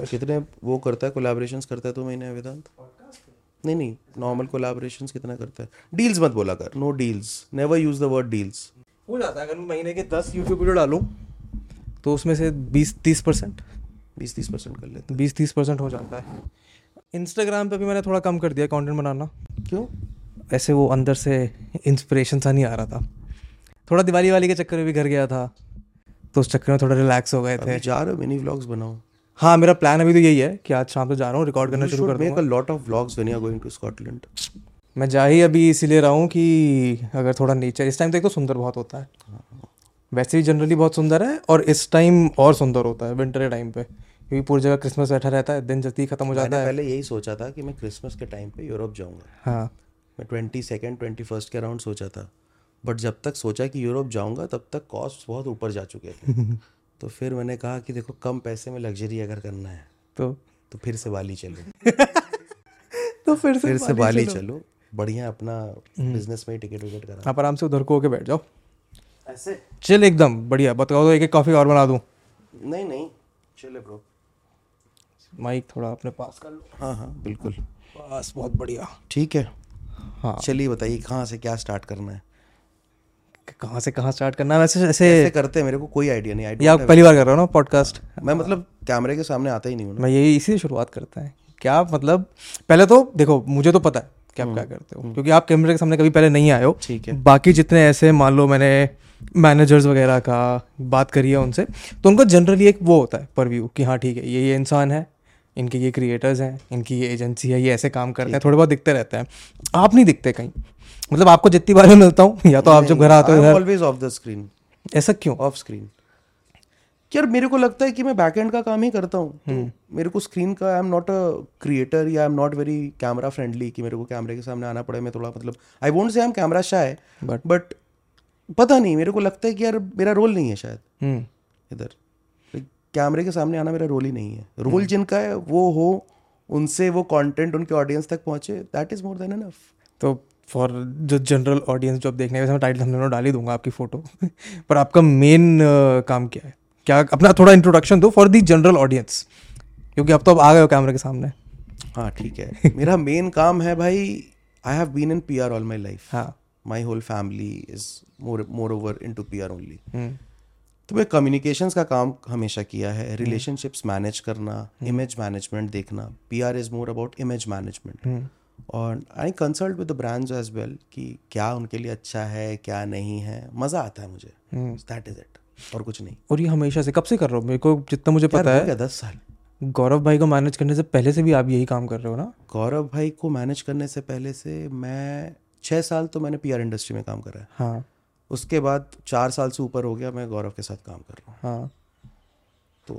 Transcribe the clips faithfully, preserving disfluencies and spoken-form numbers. Offer. कितने वो करता है कोलैबोरेशंस करता है तो महीने वेदांत? नहीं नहीं नॉर्मल कोलैबोरेशंस कितना करता है? डील्स मत बोला कर, no deals, never use the word deals. हो जाता है अगर मैं महीने के दस यूट्यूब वीडियो डालूँ तो उसमें से बीस तीस परसेंट बीस तीस परसेंट कर लेते हैं, बीस तीस परसेंट हो जाता है। इंस्टाग्राम पे भी मैंने थोड़ा कम कर दिया कंटेंट बनाना। क्यों? ऐसे वो अंदर से इंस्पिरेशन सा नहीं आ रहा था, थोड़ा दिवाली वाली के चक्कर में भी घर गया था तो उस चक्कर में थोड़ा रिलैक्स हो गए थे। जा रहे हो मिनी व्लॉग्स बनाओ? हाँ मेरा प्लान अभी तो यही है कि आज शाम को जा रहा हूँ रिकॉर्ड करना शुरू कर दूँगा। Lot of vlogs when you are going to Scotland. मैं जा ही अभी इसीलिए रहा हूँ कि अगर थोड़ा नेचर इस टाइम तक तो सुंदर बहुत होता है, वैसे भी जनरली बहुत सुंदर है और इस टाइम और सुंदर होता है विंटर के टाइम पे, क्योंकि पूरी जगह क्रिसमस बैठा रहता है, दिन जल्दी खत्म हो जाता है। पहले यही सोचा था कि मैं क्रिसमस के टाइम पे यूरोप जाऊँगा। हाँ मैं ट्वेंटी सेकेंड ट्वेंटी फर्स्ट के अराउंड सोचा था, बट जब तक सोचा कि यूरोप जाऊँगा तब तक कॉस्ट बहुत ऊपर जा चुके थे तो फिर मैंने कहा कि देखो कम पैसे में लग्जरी अगर करना है तो तो फिर से बाली चलो तो फिर से फिर से बाली चलो, बढ़िया अपना बिजनेस में ही टिकट विकेट करा, आप आराम से उधर को होके बैठ जाओ ऐसे चल एकदम बढ़िया। बताओ तो एक एक कॉफ़ी और बना दूँ? नहीं नहीं चले ब्रो, माइक थोड़ा अपने पास कर लो। हाँ हाँ बिल्कुल पास, बहुत बढ़िया ठीक है। हाँ चलिए बताइए कहाँ से क्या स्टार्ट करना है, कहाँ से कहाँ स्टार्ट करना है? वैसे ऐसे ऐसे करते हैं, मेरे को कोई आइडिया नहीं। आइडिया पहली बार कर रहा हूँ ना पॉडकास्ट मैं, मतलब कैमरे के सामने आता ही नहीं हूँ मैं, यही इसी से शुरुआत करते हैं। क्या मतलब पहले तो देखो मुझे तो पता है कि आप क्या करते हो क्योंकि आप कैमरे के सामने कभी पहले नहीं आए हो। ठीक है, बाकी जितने ऐसे मान लो मैंने मैनेजर्स वगैरह का बात करी है उनसे तो उनको जनरली एक वो होता है परव्यू कि हाँ ठीक है ये ये इंसान है, इनके ये क्रिएटर्स हैं, इनकी ये एजेंसी है, ये ऐसे काम करते हैं, थोड़े बहुत दिखते रहते हैं। आप नहीं दिखते कहीं, मतलब आपको जितनी बार मैं मिलता हूँ या तो आप जब घर आते हो ऑलवेज ऑफ द स्क्रीन। ऐसा क्यों ऑफ स्क्रीन? यार मेरे को लगता है कि मैं बैकएंड का काम ही करता हूँ, मेरे को स्क्रीन का I am not a creator या I am not very camera friendly कि मेरे को कैमरे के सामने आना पड़े। मैं थोड़ा मतलब I won't say I am camera shy, but पता नहीं मेरे को लगता है कि यार मेरा रोल नहीं है शायद इधर, कैमरे के सामने आना मेरा रोल ही नहीं है। रोल जिनका है वो हो, उनसे वो कंटेंट उनके ऑडियंस तक पहुंचे, that is more than enough. तो फॉर जो जनरल ऑडियंस जो आप देखने वैसे मैं टाइटल हमने डाल ही दूंगा आपकी फोटो पर आपका मेन काम क्या है? क्या अपना थोड़ा इंट्रोडक्शन दो फॉर दी जनरल ऑडियंस क्योंकि अब तो आप आ गए हो कैमरे के सामने। हाँ ठीक है मेरा मेन काम है भाई, I have been in P R all my life. हाँ my whole family is more moreover into P R only, तो मैं कम्युनिकेशंस का काम हमेशा किया है, रिलेशनशिप्स मैनेज करना, इमेज मैनेजमेंट देखना। PR is more about image management और I consult with the brands as well कि क्या उनके लिए अच्छा है क्या नहीं है, मज़ा आता है मुझे, दैट इज इट और कुछ नहीं। और ये हमेशा से कब से कर रहे हो? मेरे को जितना मुझे पता है दस साल। गौरव भाई को मैनेज करने से पहले से भी आप यही काम कर रहे हो ना? गौरव भाई को मैनेज करने से पहले से मैं छः साल तो मैंने पीआर इंडस्ट्री में काम करा है। हाँ उसके बाद चार साल से ऊपर हो गया मैं गौरव के साथ काम कर रहा हूँ। हाँ तो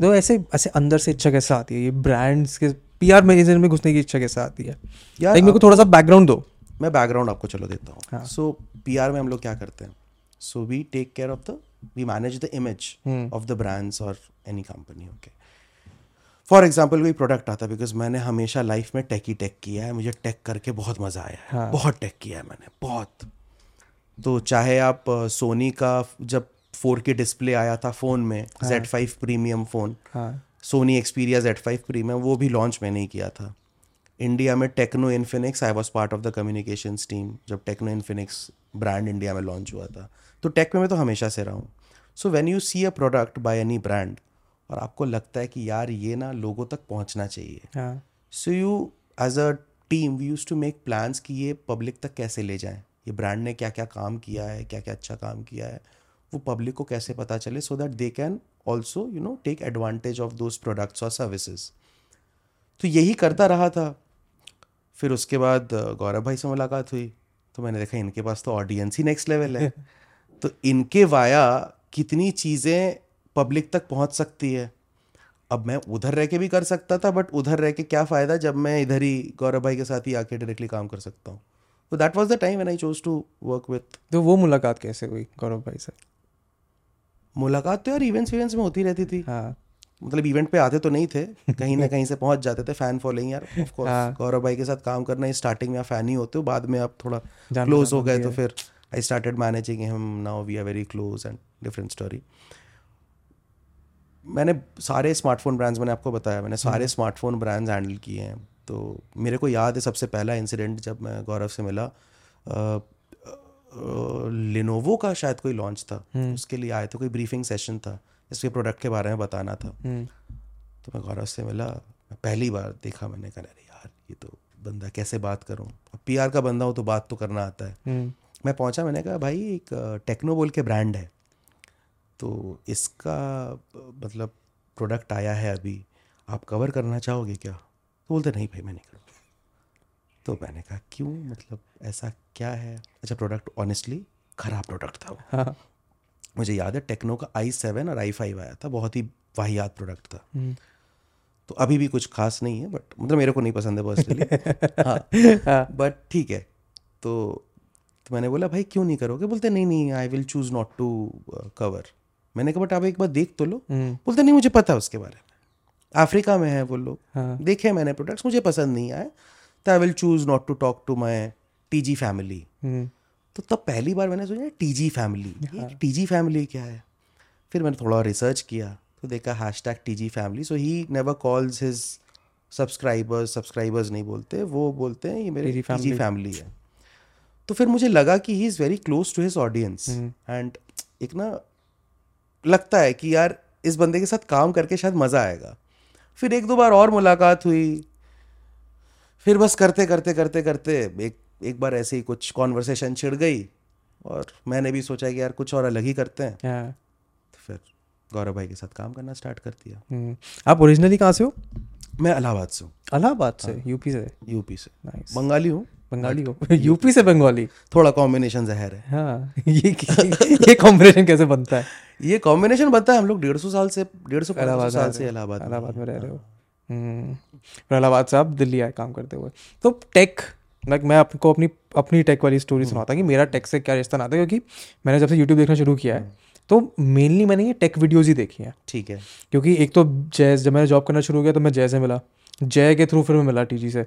देखो ऐसे ऐसे अंदर से इच्छा कैसे आती है ये ब्रांड्स के पीआर मैनेजर में घुसने की इच्छा कैसे आती है? यार मेरे को थोड़ा सा बैकग्राउंड दो। मैं बैकग्राउंड आपको चलो देता हूँ। सो पीआर में हम लोग क्या करते हैं, so we take care of the we manage the image of the brands और any company. Okay for example कोई प्रोडक्ट आता है, बिकॉज मैंने हमेशा लाइफ में टेक ही टेक किया है, मुझे टेक करके बहुत मज़ा आया है, बहुत टेक किया है मैंने बहुत। तो चाहे आप सोनी का जब फोर के डिस्प्ले आया था फ़ोन में, हाँ, Z फ़ाइव प्रीमियम फ़ोन, हाँ, Sony Xperia Z five premium वो भी लॉन्च मैंने ही किया था। इंडिया में Tecno Infinix, I was part of the communications team जब टेक्नो इन्फिनिक्स ब्रांड इंडिया में लॉन्च हुआ था। तो टेक में मैं तो हमेशा से रहा हूँ। So when you see a product by any brand और आपको लगता है कि यार ये ना लोगों तक पहुँचना चाहिए, so you as a team we use to make plans कि ये पब्लिक तक कैसे ले जाएँ, ये ब्रांड ने क्या क्या काम किया है, क्या क्या अच्छा काम किया है, वो पब्लिक को कैसे पता चले, so that they can also you know take advantage of those products और सर्विसेज। तो यही करता रहा था। फिर उसके बाद गौरव भाई से मुलाकात हुई तो मैंने देखा इनके पास तो ऑडियंस ही नेक्स्ट लेवल है तो इनके वाया कितनी चीज़ें पब्लिक तक पहुंच सकती है। अब मैं उधर रह के भी कर सकता था, बट उधर रह के क्या फ़ायदा जब मैं इधर ही गौरव भाई के साथ ही आके डायरेक्टली काम कर सकता हूँ। तो that was the time when I chose to work with. तो वो मुलाकात कैसे हुई गौरव भाई से? मुलाकात तो यार इवेंट्स इवेंट्स में होती रहती थी। हाँ मतलब इवेंट पे आते तो नहीं थे, कहीं ना कहीं से पहुंच जाते थे। फैन फॉलोइंग यार ऑफ कोर्स, गौरव भाई के साथ काम करना स्टार्टिंग में आप फैन ही होते हो, बाद में आप थोड़ा क्लोज हो गए तो फिर I started managing him, now we are very close and different story. मैंने सारे स्मार्टफोन ब्रांड्स मैंने आपको बताया मैंने सारे स्मार्टफोन ब्रांड्स हैंडल किए हैं। तो मेरे को याद है सबसे पहला इंसिडेंट जब मैं गौरव से मिला, लेनोवो का शायद कोई लॉन्च था, उसके लिए आए थे, कोई ब्रीफिंग सेशन था, इसके प्रोडक्ट के बारे में बताना था। तो मैं गौरव से मिला, पहली बार देखा, मैंने कहा अरे यार ये तो बंदा, कैसे बात करूं, पीआर का बंदा हूं तो बात तो करना आता है। मैं पहुंचा, मैंने कहा भाई एक टेक्नो बोल के ब्रांड है, तो इसका मतलब प्रोडक्ट आया है अभी, आप कवर करना चाहोगे क्या? तो बोलते नहीं भाई मैं नहीं करूँगा। तो मैंने कहा क्यों, मतलब ऐसा क्या है? अच्छा प्रोडक्ट, ऑनेस्टली खराब प्रोडक्ट था वो। मुझे याद है टेक्नो का आई सेवन और आई फाइव आया था, बहुत ही वाहियात प्रोडक्ट था। तो अभी भी कुछ खास नहीं है, बट मतलब मेरे को नहीं पसंद है पर्सनली, हाँ बट ठीक है। तो तो मैंने बोला भाई क्यों नहीं करोगे? बोलते नहीं नहीं I will choose not to cover. मैंने कहा बट आप एक बार देख तो लो। बोलते नहीं मुझे पता है उसके बारे में, अफ्रीका में है वो लोग, देखे मैंने प्रोडक्ट्स, मुझे पसंद नहीं आए, तो I will choose not to talk to my T G family. तो तब पहली बार मैंने सोचा T G family, T G family क्या है? फिर मैंने थोड़ा रिसर्च किया तो देखा hashtag T G family. So he never calls his subscribers, subscribers नहीं बोलते, वो बोलते हैं ये मेरी टी जी फैमिली है। तो फिर मुझे लगा कि he is very close to his audience, and एक ना लगता है कि यार इस बंदे के साथ काम करके शायद मज़ा आएगा। फिर एक दो बार और मुलाकात हुई, फिर बस करते करते करते करते एक एक बार ऐसे ही कुछ कॉन्वर्सेशन छिड़ गई, और मैंने भी सोचा कि यार कुछ और अलग ही करते हैं। yeah. तो फिर गौरव भाई के साथ काम करना स्टार्ट कर दिया। hmm. आप ओरिजिनली कहाँ से हो? मैं इलाहाबाद से हूँ। इलाहाबाद से? यूपी से? यूपी से। nice. बंगाली हूँ। बंगाली हो? यूपी से बंगाली, थोड़ा कॉम्बिनेशन जहर है। हाँ ये ये कॉम्बिनेशन कैसे बनता है? ये कॉम्बिनेशन बनता है, हम लोग डेढ़ सौ साल से डेढ़ सौ साल से इलाहाबाद इलाहाबाद में रह रहे हो। इलाहाबाद से आप दिल्ली आए काम करते हुए। तो टेक, लाइक मैं आपको अपनी अपनी टेक वाली स्टोरी सुनाता कि मेरा टेक से क्या रिश्ता नाता है, क्योंकि मैंने जब से यूट्यूब देखना शुरू किया है तो मेनली मैंने ये टेक वीडियोज़ ही देखी हैं। ठीक है, क्योंकि एक तो जय, जब मैंने जॉब करना शुरू किया तो मैं जय से मिला, जय के थ्रू फिर मैं मिला टीजी से,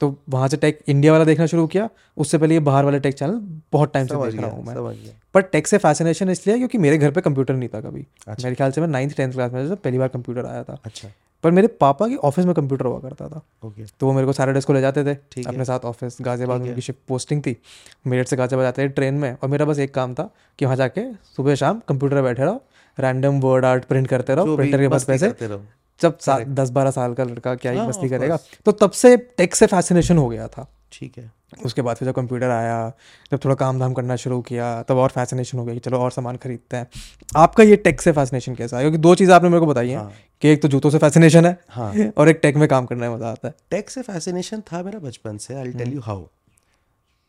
तो वहाँ से टेक इंडिया वाला देखना शुरू किया। उससे पहले ये बाहर वाले टेक चैनल बहुत टाइम से देख रहा हूँ मैं, पर टेक से फैसिनेशन इसलिए क्योंकि मेरे घर पे कंप्यूटर नहीं था कभी। अच्छा। मेरे ख्याल से मैं नाइन्थ टेंथ क्लास में पहली बार कंप्यूटर आया था। अच्छा। पर मेरे पापा के ऑफिस में कंप्यूटर हुआ करता था। ओके। तो वो मेरे को सैटरडेज को ले जाते थे अपने साथ ऑफिस, गाजियाबाद में उनकी शिफ्ट पोस्टिंग थी, मेरठ से गाजियाबाद जाते थे ट्रेन में, और मेरा बस एक काम था कि वहाँ जाके सुबह शाम कंप्यूटर बैठे रहो, रैंडम वर्ड आर्ट प्रिंट करते रहो, प्रिंटर के पास पैसे, जब दस बारह साल का लड़का क्या ही मस्ती करेगा। तो तब से टेक से फैसिनेशन हो गया था। ठीक है। उसके बाद फिर जब कंप्यूटर आया, जब थोड़ा काम धाम करना शुरू किया, तब और फैसिनेशन हो गई, चलो और सामान खरीदते हैं। आपका ये टेक से फैसिनेशन कैसा है? क्योंकि दो चीज़ आपने मेरे को बताई हैं। हाँ। कि एक तो जूतों से फैसिनेशन है, हाँ, और एक टेक में काम करने में मज़ा आता है। टेक से फैसिनेशन था मेरा बचपन से। I will tell you how.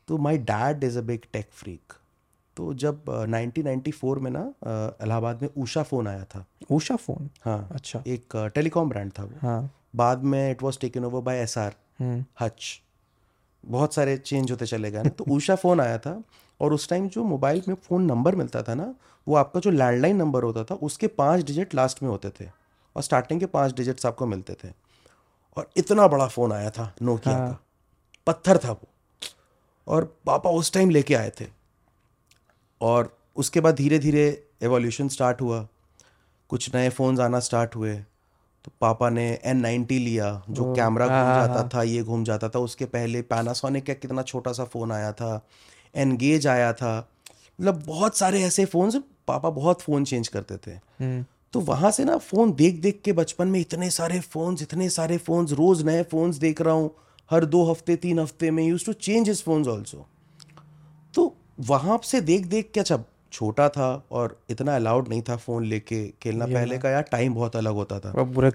तो my dad is a big tech freak. तो जब नाइनटीन नाइंटी फोर में ना इलाहाबाद में ऊषा फ़ोन आया था। ऊषा फ़ोन? हाँ। अच्छा। एक टेलीकॉम ब्रांड था वो। हाँ। बाद में it was taken over by Essar Hutch, बहुत सारे चेंज होते चले गए ना। तो ऊषा फ़ोन आया था, और उस टाइम जो मोबाइल में फ़ोन नंबर मिलता था ना, वो आपका जो लैंडलाइन नंबर होता था उसके पाँच डिजिट लास्ट में होते थे, और स्टार्टिंग के पाँच डिजिट्स आपको मिलते थे। और इतना बड़ा फ़ोन आया था नोकिया हाँ। का, पत्थर था वो, और पापा उस टाइम लेके आए थे। और उसके बाद धीरे धीरे एवोल्यूशन स्टार्ट हुआ, कुछ नए फ़ोन्स आना स्टार्ट हुए। तो पापा ने एन नाइंटी लिया, जो कैमरा घूम जाता था, ये घूम जाता था। उसके पहले पैनासोनिक का कितना छोटा सा फ़ोन आया था, एन-गेज आया था, मतलब बहुत सारे ऐसे फ़ोन से पापा बहुत फ़ोन चेंज करते थे। तो वहाँ से ना फ़ोन देख देख के बचपन में इतने सारे फ़ोन्स, इतने सारे फ़ोन्स, रोज़ नए फ़ोन्स देख रहा हूँ, हर दो हफ्ते तीन हफ्ते में। Use to change his phones also. तो वहाँ से देख देख के, अच्छा छोटा था और इतना अलाउड नहीं था फ़ोन लेके खेलना, पहले का यार टाइम बहुत अलग होता था, पूरे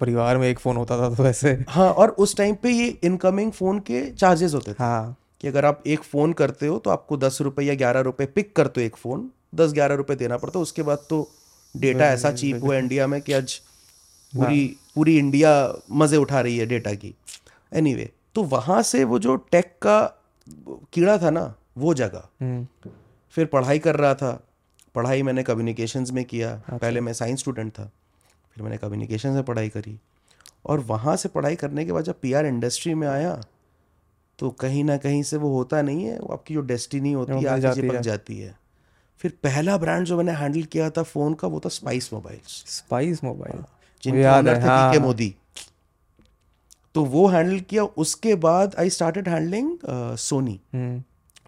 परिवार में एक फ़ोन होता था तो ऐसे। हाँ, और उस टाइम पे ये इनकमिंग फ़ोन के चार्जेस होते थे। हाँ। कि अगर आप एक फ़ोन करते हो तो आपको दस रुपये या ग्यारह रुपये पिक करते हो, एक फ़ोन दस ग्यारह रुपये देना पड़ता। उसके बाद तो डेटा ऐसा चीप हुआ इंडिया में कि आज पूरी पूरी इंडिया मज़े उठा रही है डेटा की। एनीवे, तो वहाँ से वो जो टेक का कीड़ा था ना, वो जगह। फिर पढ़ाई कर रहा था, पढ़ाई मैंने कम्युनिकेशंस में किया। अच्छा। पहले मैं साइंस स्टूडेंट था, फिर मैंने कम्युनिकेशंस में पढ़ाई करी, और वहाँ से पढ़ाई करने के बाद जब पीआर इंडस्ट्री में आया तो कहीं ना कहीं से वो होता नहीं है, वो आपकी जो डेस्टिनी होती है आगे चिपक जाती है। फिर पहला ब्रांड जो मैंने हैंडल किया था फोन का वो था स्पाइस मोबाइल्स स्पाइस मोबाइल जिनका नाम था पीके मोदी, तो वो हैंडल किया। उसके बाद आई स्टार्टेड हैंडलिंग सोनी।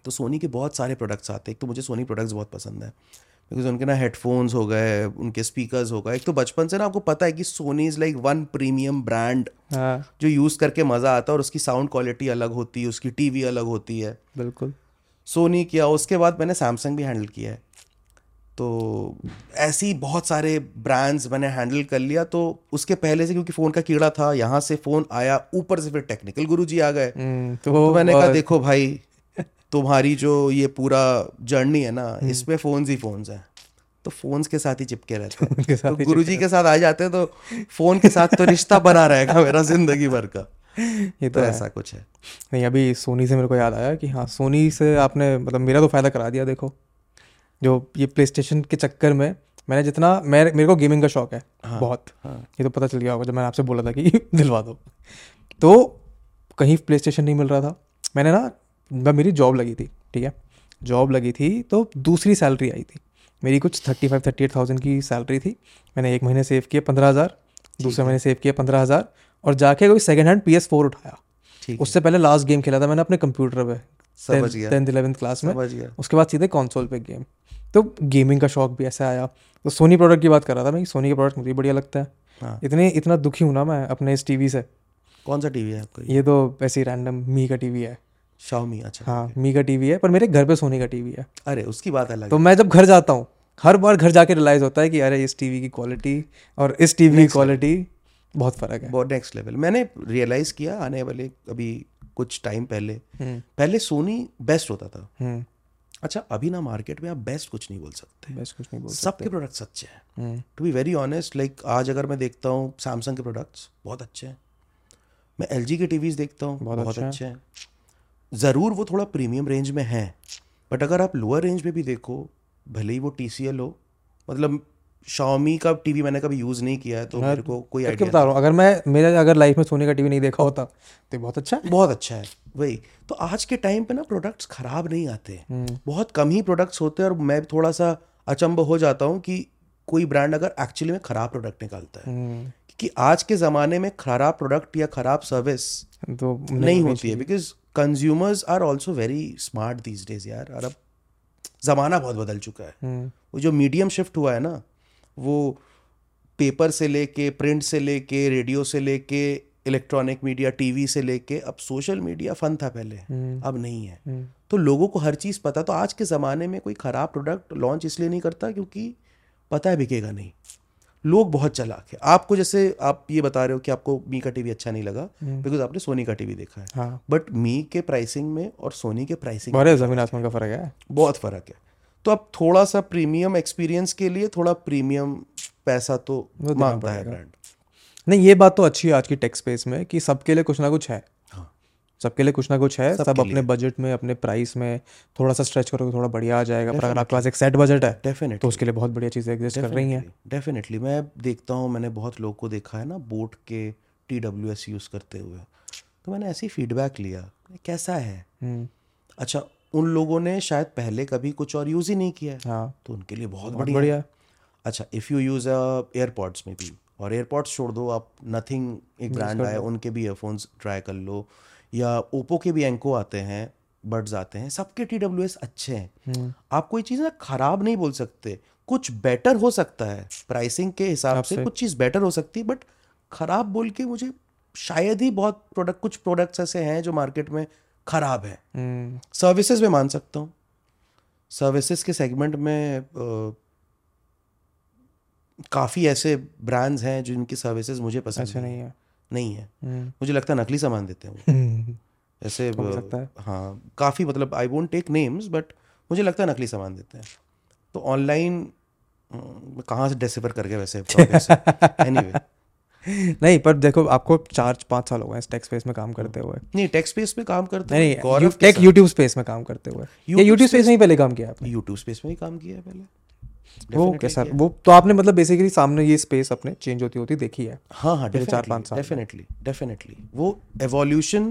तो सोनी के बहुत सारे प्रोडक्ट्स आते हैं, एक तो मुझे सोनी प्रोडक्ट्स बहुत पसंद है बिकॉज उनके ना हेडफोन्स हो गए, उनके स्पीकर्स हो गए, एक तो बचपन से ना आपको पता है कि Sony is like one premium brand जो यूज़ करके मज़ा आता है और उसकी साउंड क्वालिटी अलग होती है, उसकी टीवी अलग होती है। बिल्कुल सोनी किया, उसके बाद मैंने सैमसंग भी हैंडल किया है। तो ऐसे ही बहुत सारे ब्रांड्स मैंने हैंडल कर लिया। तो उसके पहले से क्योंकि फ़ोन का कीड़ा था, यहाँ से फ़ोन आया, ऊपर से फिर टेक्निकल गुरुजी आ गए। तो, तो मैंने कहा देखो भाई तुम्हारी जो ये पूरा जर्नी है ना इसमें फोन्स ही फोन्स हैं, तो फोन्स के साथ ही चिपके रहते हैं। तो गुरुजी के साथ आ जाते हैं तो फोन के साथ तो रिश्ता बना रहेगा मेरा जिंदगी भर का। ये तो ऐसा कुछ है नहीं। अभी सोनी से मेरे को याद आया कि हाँ सोनी से आपने मतलब मेरा तो फ़ायदा करा दिया। देखो जो ये प्लेस्टेशन के चक्कर में मैंने जितना मैं मेरे को गेमिंग का शौक है बहुत, ये तो पता चल गया होगा जब मैंने आपसे बोला था कि दिलवा दो। तो कहीं प्लेस्टेशन नहीं मिल रहा था, मैंने ना मेरी जॉब लगी थी, ठीक है जॉब लगी थी तो दूसरी सैलरी आई थी मेरी, कुछ thirty five thirty eight thousand की सैलरी थी। मैंने एक महीने सेव किया पंद्रह हज़ार, दूसरे महीने सेव किया पंद्रह हज़ार, और जाके कोई second hand P S four उठाया। उससे पहले लास्ट गेम खेला था मैंने अपने कंप्यूटर पे टेंथ इलेवेंथ क्लास में, उसके बाद सीधे कंसोल पे गेम। तो गेमिंग का शौक भी ऐसे आया। तो सोनी प्रोडक्ट की बात कर रहा था मैं, सोनी के प्रोडक्ट मुझे बढ़िया लगता है। इतने इतना दुखी हूँ ना मैं अपने इस टीवी से। कौन सा टीवी है आपका? ये तो वैसे ही रैंडम मी का टीवी है, Xiaomi। अच्छा हाँ मी का टीवी है, पर मेरे घर पे सोनी का टीवी है। अरे उसकी बात अलग है। तो मैं जब घर जाता हूँ हर बार घर जाके रियलाइज होता है कि अरे इस टीवी की क्वालिटी और इस टीवी की क्वालिटी बहुत फर्क है, बहुत नेक्स्ट लेवल। मैंने रियलाइज किया आने वाले अभी कुछ टाइम पहले, पहले सोनी बेस्ट होता था। अच्छा अभी ना मार्केट में आप बेस्ट कुछ नहीं बोल सकते, बेस्ट कुछ नहीं बोल सकते, सबके प्रोडक्ट्स अच्छे हैं। To be very honest, like आज अगर मैं देखता हूँ सैमसंग के प्रोडक्ट्स बहुत अच्छे हैं, मैं एल जी के टीवीज देखता हूँ बहुत अच्छे हैं। ज़रूर वो थोड़ा प्रीमियम रेंज में है, बट अगर आप लोअर रेंज में भी देखो भले ही वो टी सी एल हो, मतलब Xiaomi का टीवी मैंने कभी यूज़ नहीं किया है तो मेरे को कोई आइडिया नहीं। बता रहा हूँ अगर मैं मेरे अगर लाइफ में सोनी का टीवी नहीं देखा होता तो बहुत अच्छा है, बहुत अच्छा है। वही तो आज के टाइम पे ना प्रोडक्ट्स ख़राब नहीं आते, बहुत कम ही प्रोडक्ट्स होते हैं। और मैं थोड़ा सा अचंभ हो जाता हूँ कि कोई ब्रांड अगर एक्चुअली में ख़राब प्रोडक्ट निकालता है, कि आज के ज़माने में ख़राब प्रोडक्ट या ख़राब सर्विस तो नहीं होती है, because consumers are also very smart these days यार। और अब ज़माना बहुत बदल चुका है। hmm. वो जो मीडियम शिफ्ट हुआ है ना, वो पेपर से लेके प्रिंट से लेके रेडियो से लेके इलेक्ट्रॉनिक मीडिया टीवी से लेके अब सोशल मीडिया फन था पहले, hmm. अब नहीं है। hmm. तो लोगों को हर चीज़ पता। तो आज के ज़माने में कोई ख़राब प्रोडक्ट लॉन्च इसलिए नहीं करता क्योंकि पता है बिकेगा नहीं। लोग बहुत चालाक है। आपको जैसे आप ये बता रहे हो कि आपको मी का टीवी अच्छा नहीं लगा बिकॉज आपने सोनी का टीवी देखा है। हाँ। बट मी के प्राइसिंग में और सोनी के प्राइसिंग में जमीन आसमान का फर्क है, बहुत फर्क है। तो अब थोड़ा सा प्रीमियम एक्सपीरियंस के लिए थोड़ा प्रीमियम पैसा तो मांगता है ब्रांड। नहीं ये बात तो अच्छी है आज की टेक स्पेस में कि सबके लिए कुछ ना कुछ है, सबके लिए कुछ ना कुछ है, सब, सब अपने बजट में अपने प्राइस में थोड़ा सा स्ट्रेच करोगे थोड़ा बढ़िया आ जाएगा। पर अगर आपके पास एक सेट बजट है डेफिनेटली तो उसके लिए बहुत बढ़िया चीज़ें एग्जिस्ट कर रही हैं। डेफिनेटली मैं देखता हूँ, मैंने बहुत लोग को देखा है ना बोट के टी डब्ल्यू एस यूज़ करते हुए, तो मैंने ऐसे ही फीडबैक लिया कैसा है। अच्छा उन लोगों ने शायद पहले कभी कुछ और यूज़ ही नहीं किया है तो उनके लिए बहुत बढ़िया। अच्छा इफ़ यू यूज़ एयरपॉड्स में भी, और एयरपॉड्स छोड़ दो आप, नथिंग एक ब्रांड है उनके भी ईयरफोन्स ट्राई कर लो, या ओप्पो के भी एंको आते हैं, बड्स आते हैं, सबके टी डब्ल्यू एस अच्छे हैं। आप कोई चीज़ ना ख़राब नहीं बोल सकते, कुछ बेटर हो सकता है प्राइसिंग के हिसाब से, कुछ चीज़ बेटर हो सकती है, बट ख़राब बोल के मुझे शायद ही बहुत प्रोडक्ट, कुछ प्रोडक्ट्स ऐसे हैं जो मार्केट में ख़राब है। सर्विसेज में मान सकता हूँ, सर्विसेज के सेगमेंट में काफ़ी ऐसे ब्रांड्स हैं जिनकी सर्विसेज मुझे पसंद अच्छा नहीं है नहीं है मुझे लगता है नकली सामान देते हैं ऐसे। हाँ काफ़ी, मतलब I won't take names but मुझे लगता है नकली सामान देते हैं। तो ऑनलाइन कहाँ से डिसिफर करके वैसे एनीवे नहीं। पर देखो आपको चार पाँच साल हो गए इस टेक स्पेस में काम करते हुए। नहीं टेक स्पेस में काम करते नहीं, गौरव टेक यूट्यूब स्पेस में काम करते हुए। यूट्यूब स्पेस में ही पहले काम किया आपने? यूट्यूब स्पेस में ही काम किया है पहले। वो कैसा वो तो आपने मतलब बेसिकली सामने ये स्पेस अपने चेंज होती होती देखी है। हाँ हाँ चार पाँच साल डेफिनेटली डेफिनेटली वो एवोल्यूशन,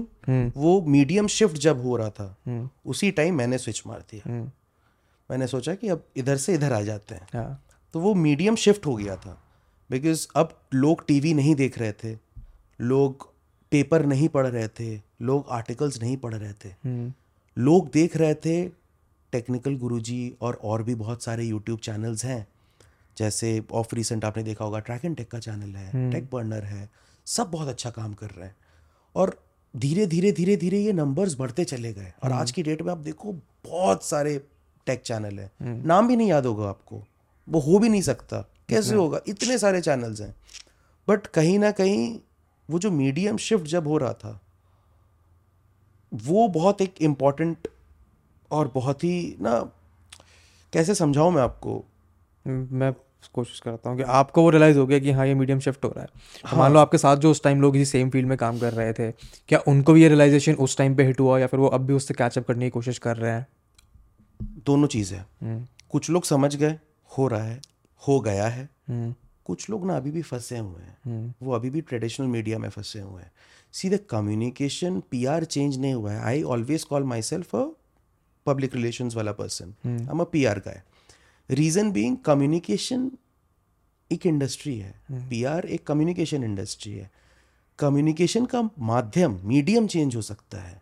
वो मीडियम शिफ्ट जब हो रहा था उसी टाइम मैंने स्विच मार दिया। मैंने सोचा कि अब इधर से इधर आ जाते हैं. हाँ. तो वो मीडियम शिफ्ट हो गया था बिकॉज अब लोग टीवी नहीं देख रहे थे, लोग पेपर नहीं पढ़ रहे थे, लोग आर्टिकल्स नहीं पढ़ रहे थे. हुँ. लोग देख रहे थे टेक्निकल गुरुजी और और भी बहुत सारे यूट्यूब चैनल्स हैं, जैसे ऑफ रिसेंट आपने देखा होगा ट्रैक एंड टेक का चैनल है, टेक बर्नर है, सब बहुत अच्छा काम कर रहे हैं. और धीरे धीरे धीरे धीरे ये नंबर्स बढ़ते चले गए और आज की डेट में आप देखो बहुत सारे टेक चैनल है, नाम भी नहीं याद होगा आपको, वो हो भी नहीं सकता, कैसे होगा, इतने सारे चैनल्स हैं. बट कहीं ना कहीं वो जो मीडियम शिफ्ट जब हो रहा था वो बहुत एक इम्पॉर्टेंट और बहुत ही ना, कैसे समझाऊं मैं आपको, मैं कोशिश करता हूँ कि आपको वो रियलाइज़ हो गया कि हाँ ये मीडियम शिफ्ट हो रहा है. हाँ. तो मान लो आपके साथ जो उस टाइम लोग इसी सेम फील्ड में काम कर रहे थे, क्या उनको भी ये रियलाइजेशन उस टाइम पे हिट हुआ या फिर वो अब भी उससे कैचअप करने की कोशिश कर रहे हैं? दोनों चीज़ें. कुछ लोग समझ गए, हो रहा है, हो गया है. कुछ लोग ना अभी भी फंसे हुए हैं, वो अभी भी ट्रेडिशनल मीडिया में फंसे हुए हैं. See the communication PR change नहीं हुआ है. I always call myself a public relations वाला person, I am a PR guy. Reason being communication एक इंडस्ट्री है, पीआर एक कम्युनिकेशन इंडस्ट्री है. कम्युनिकेशन का माध्यम मीडियम चेंज हो सकता है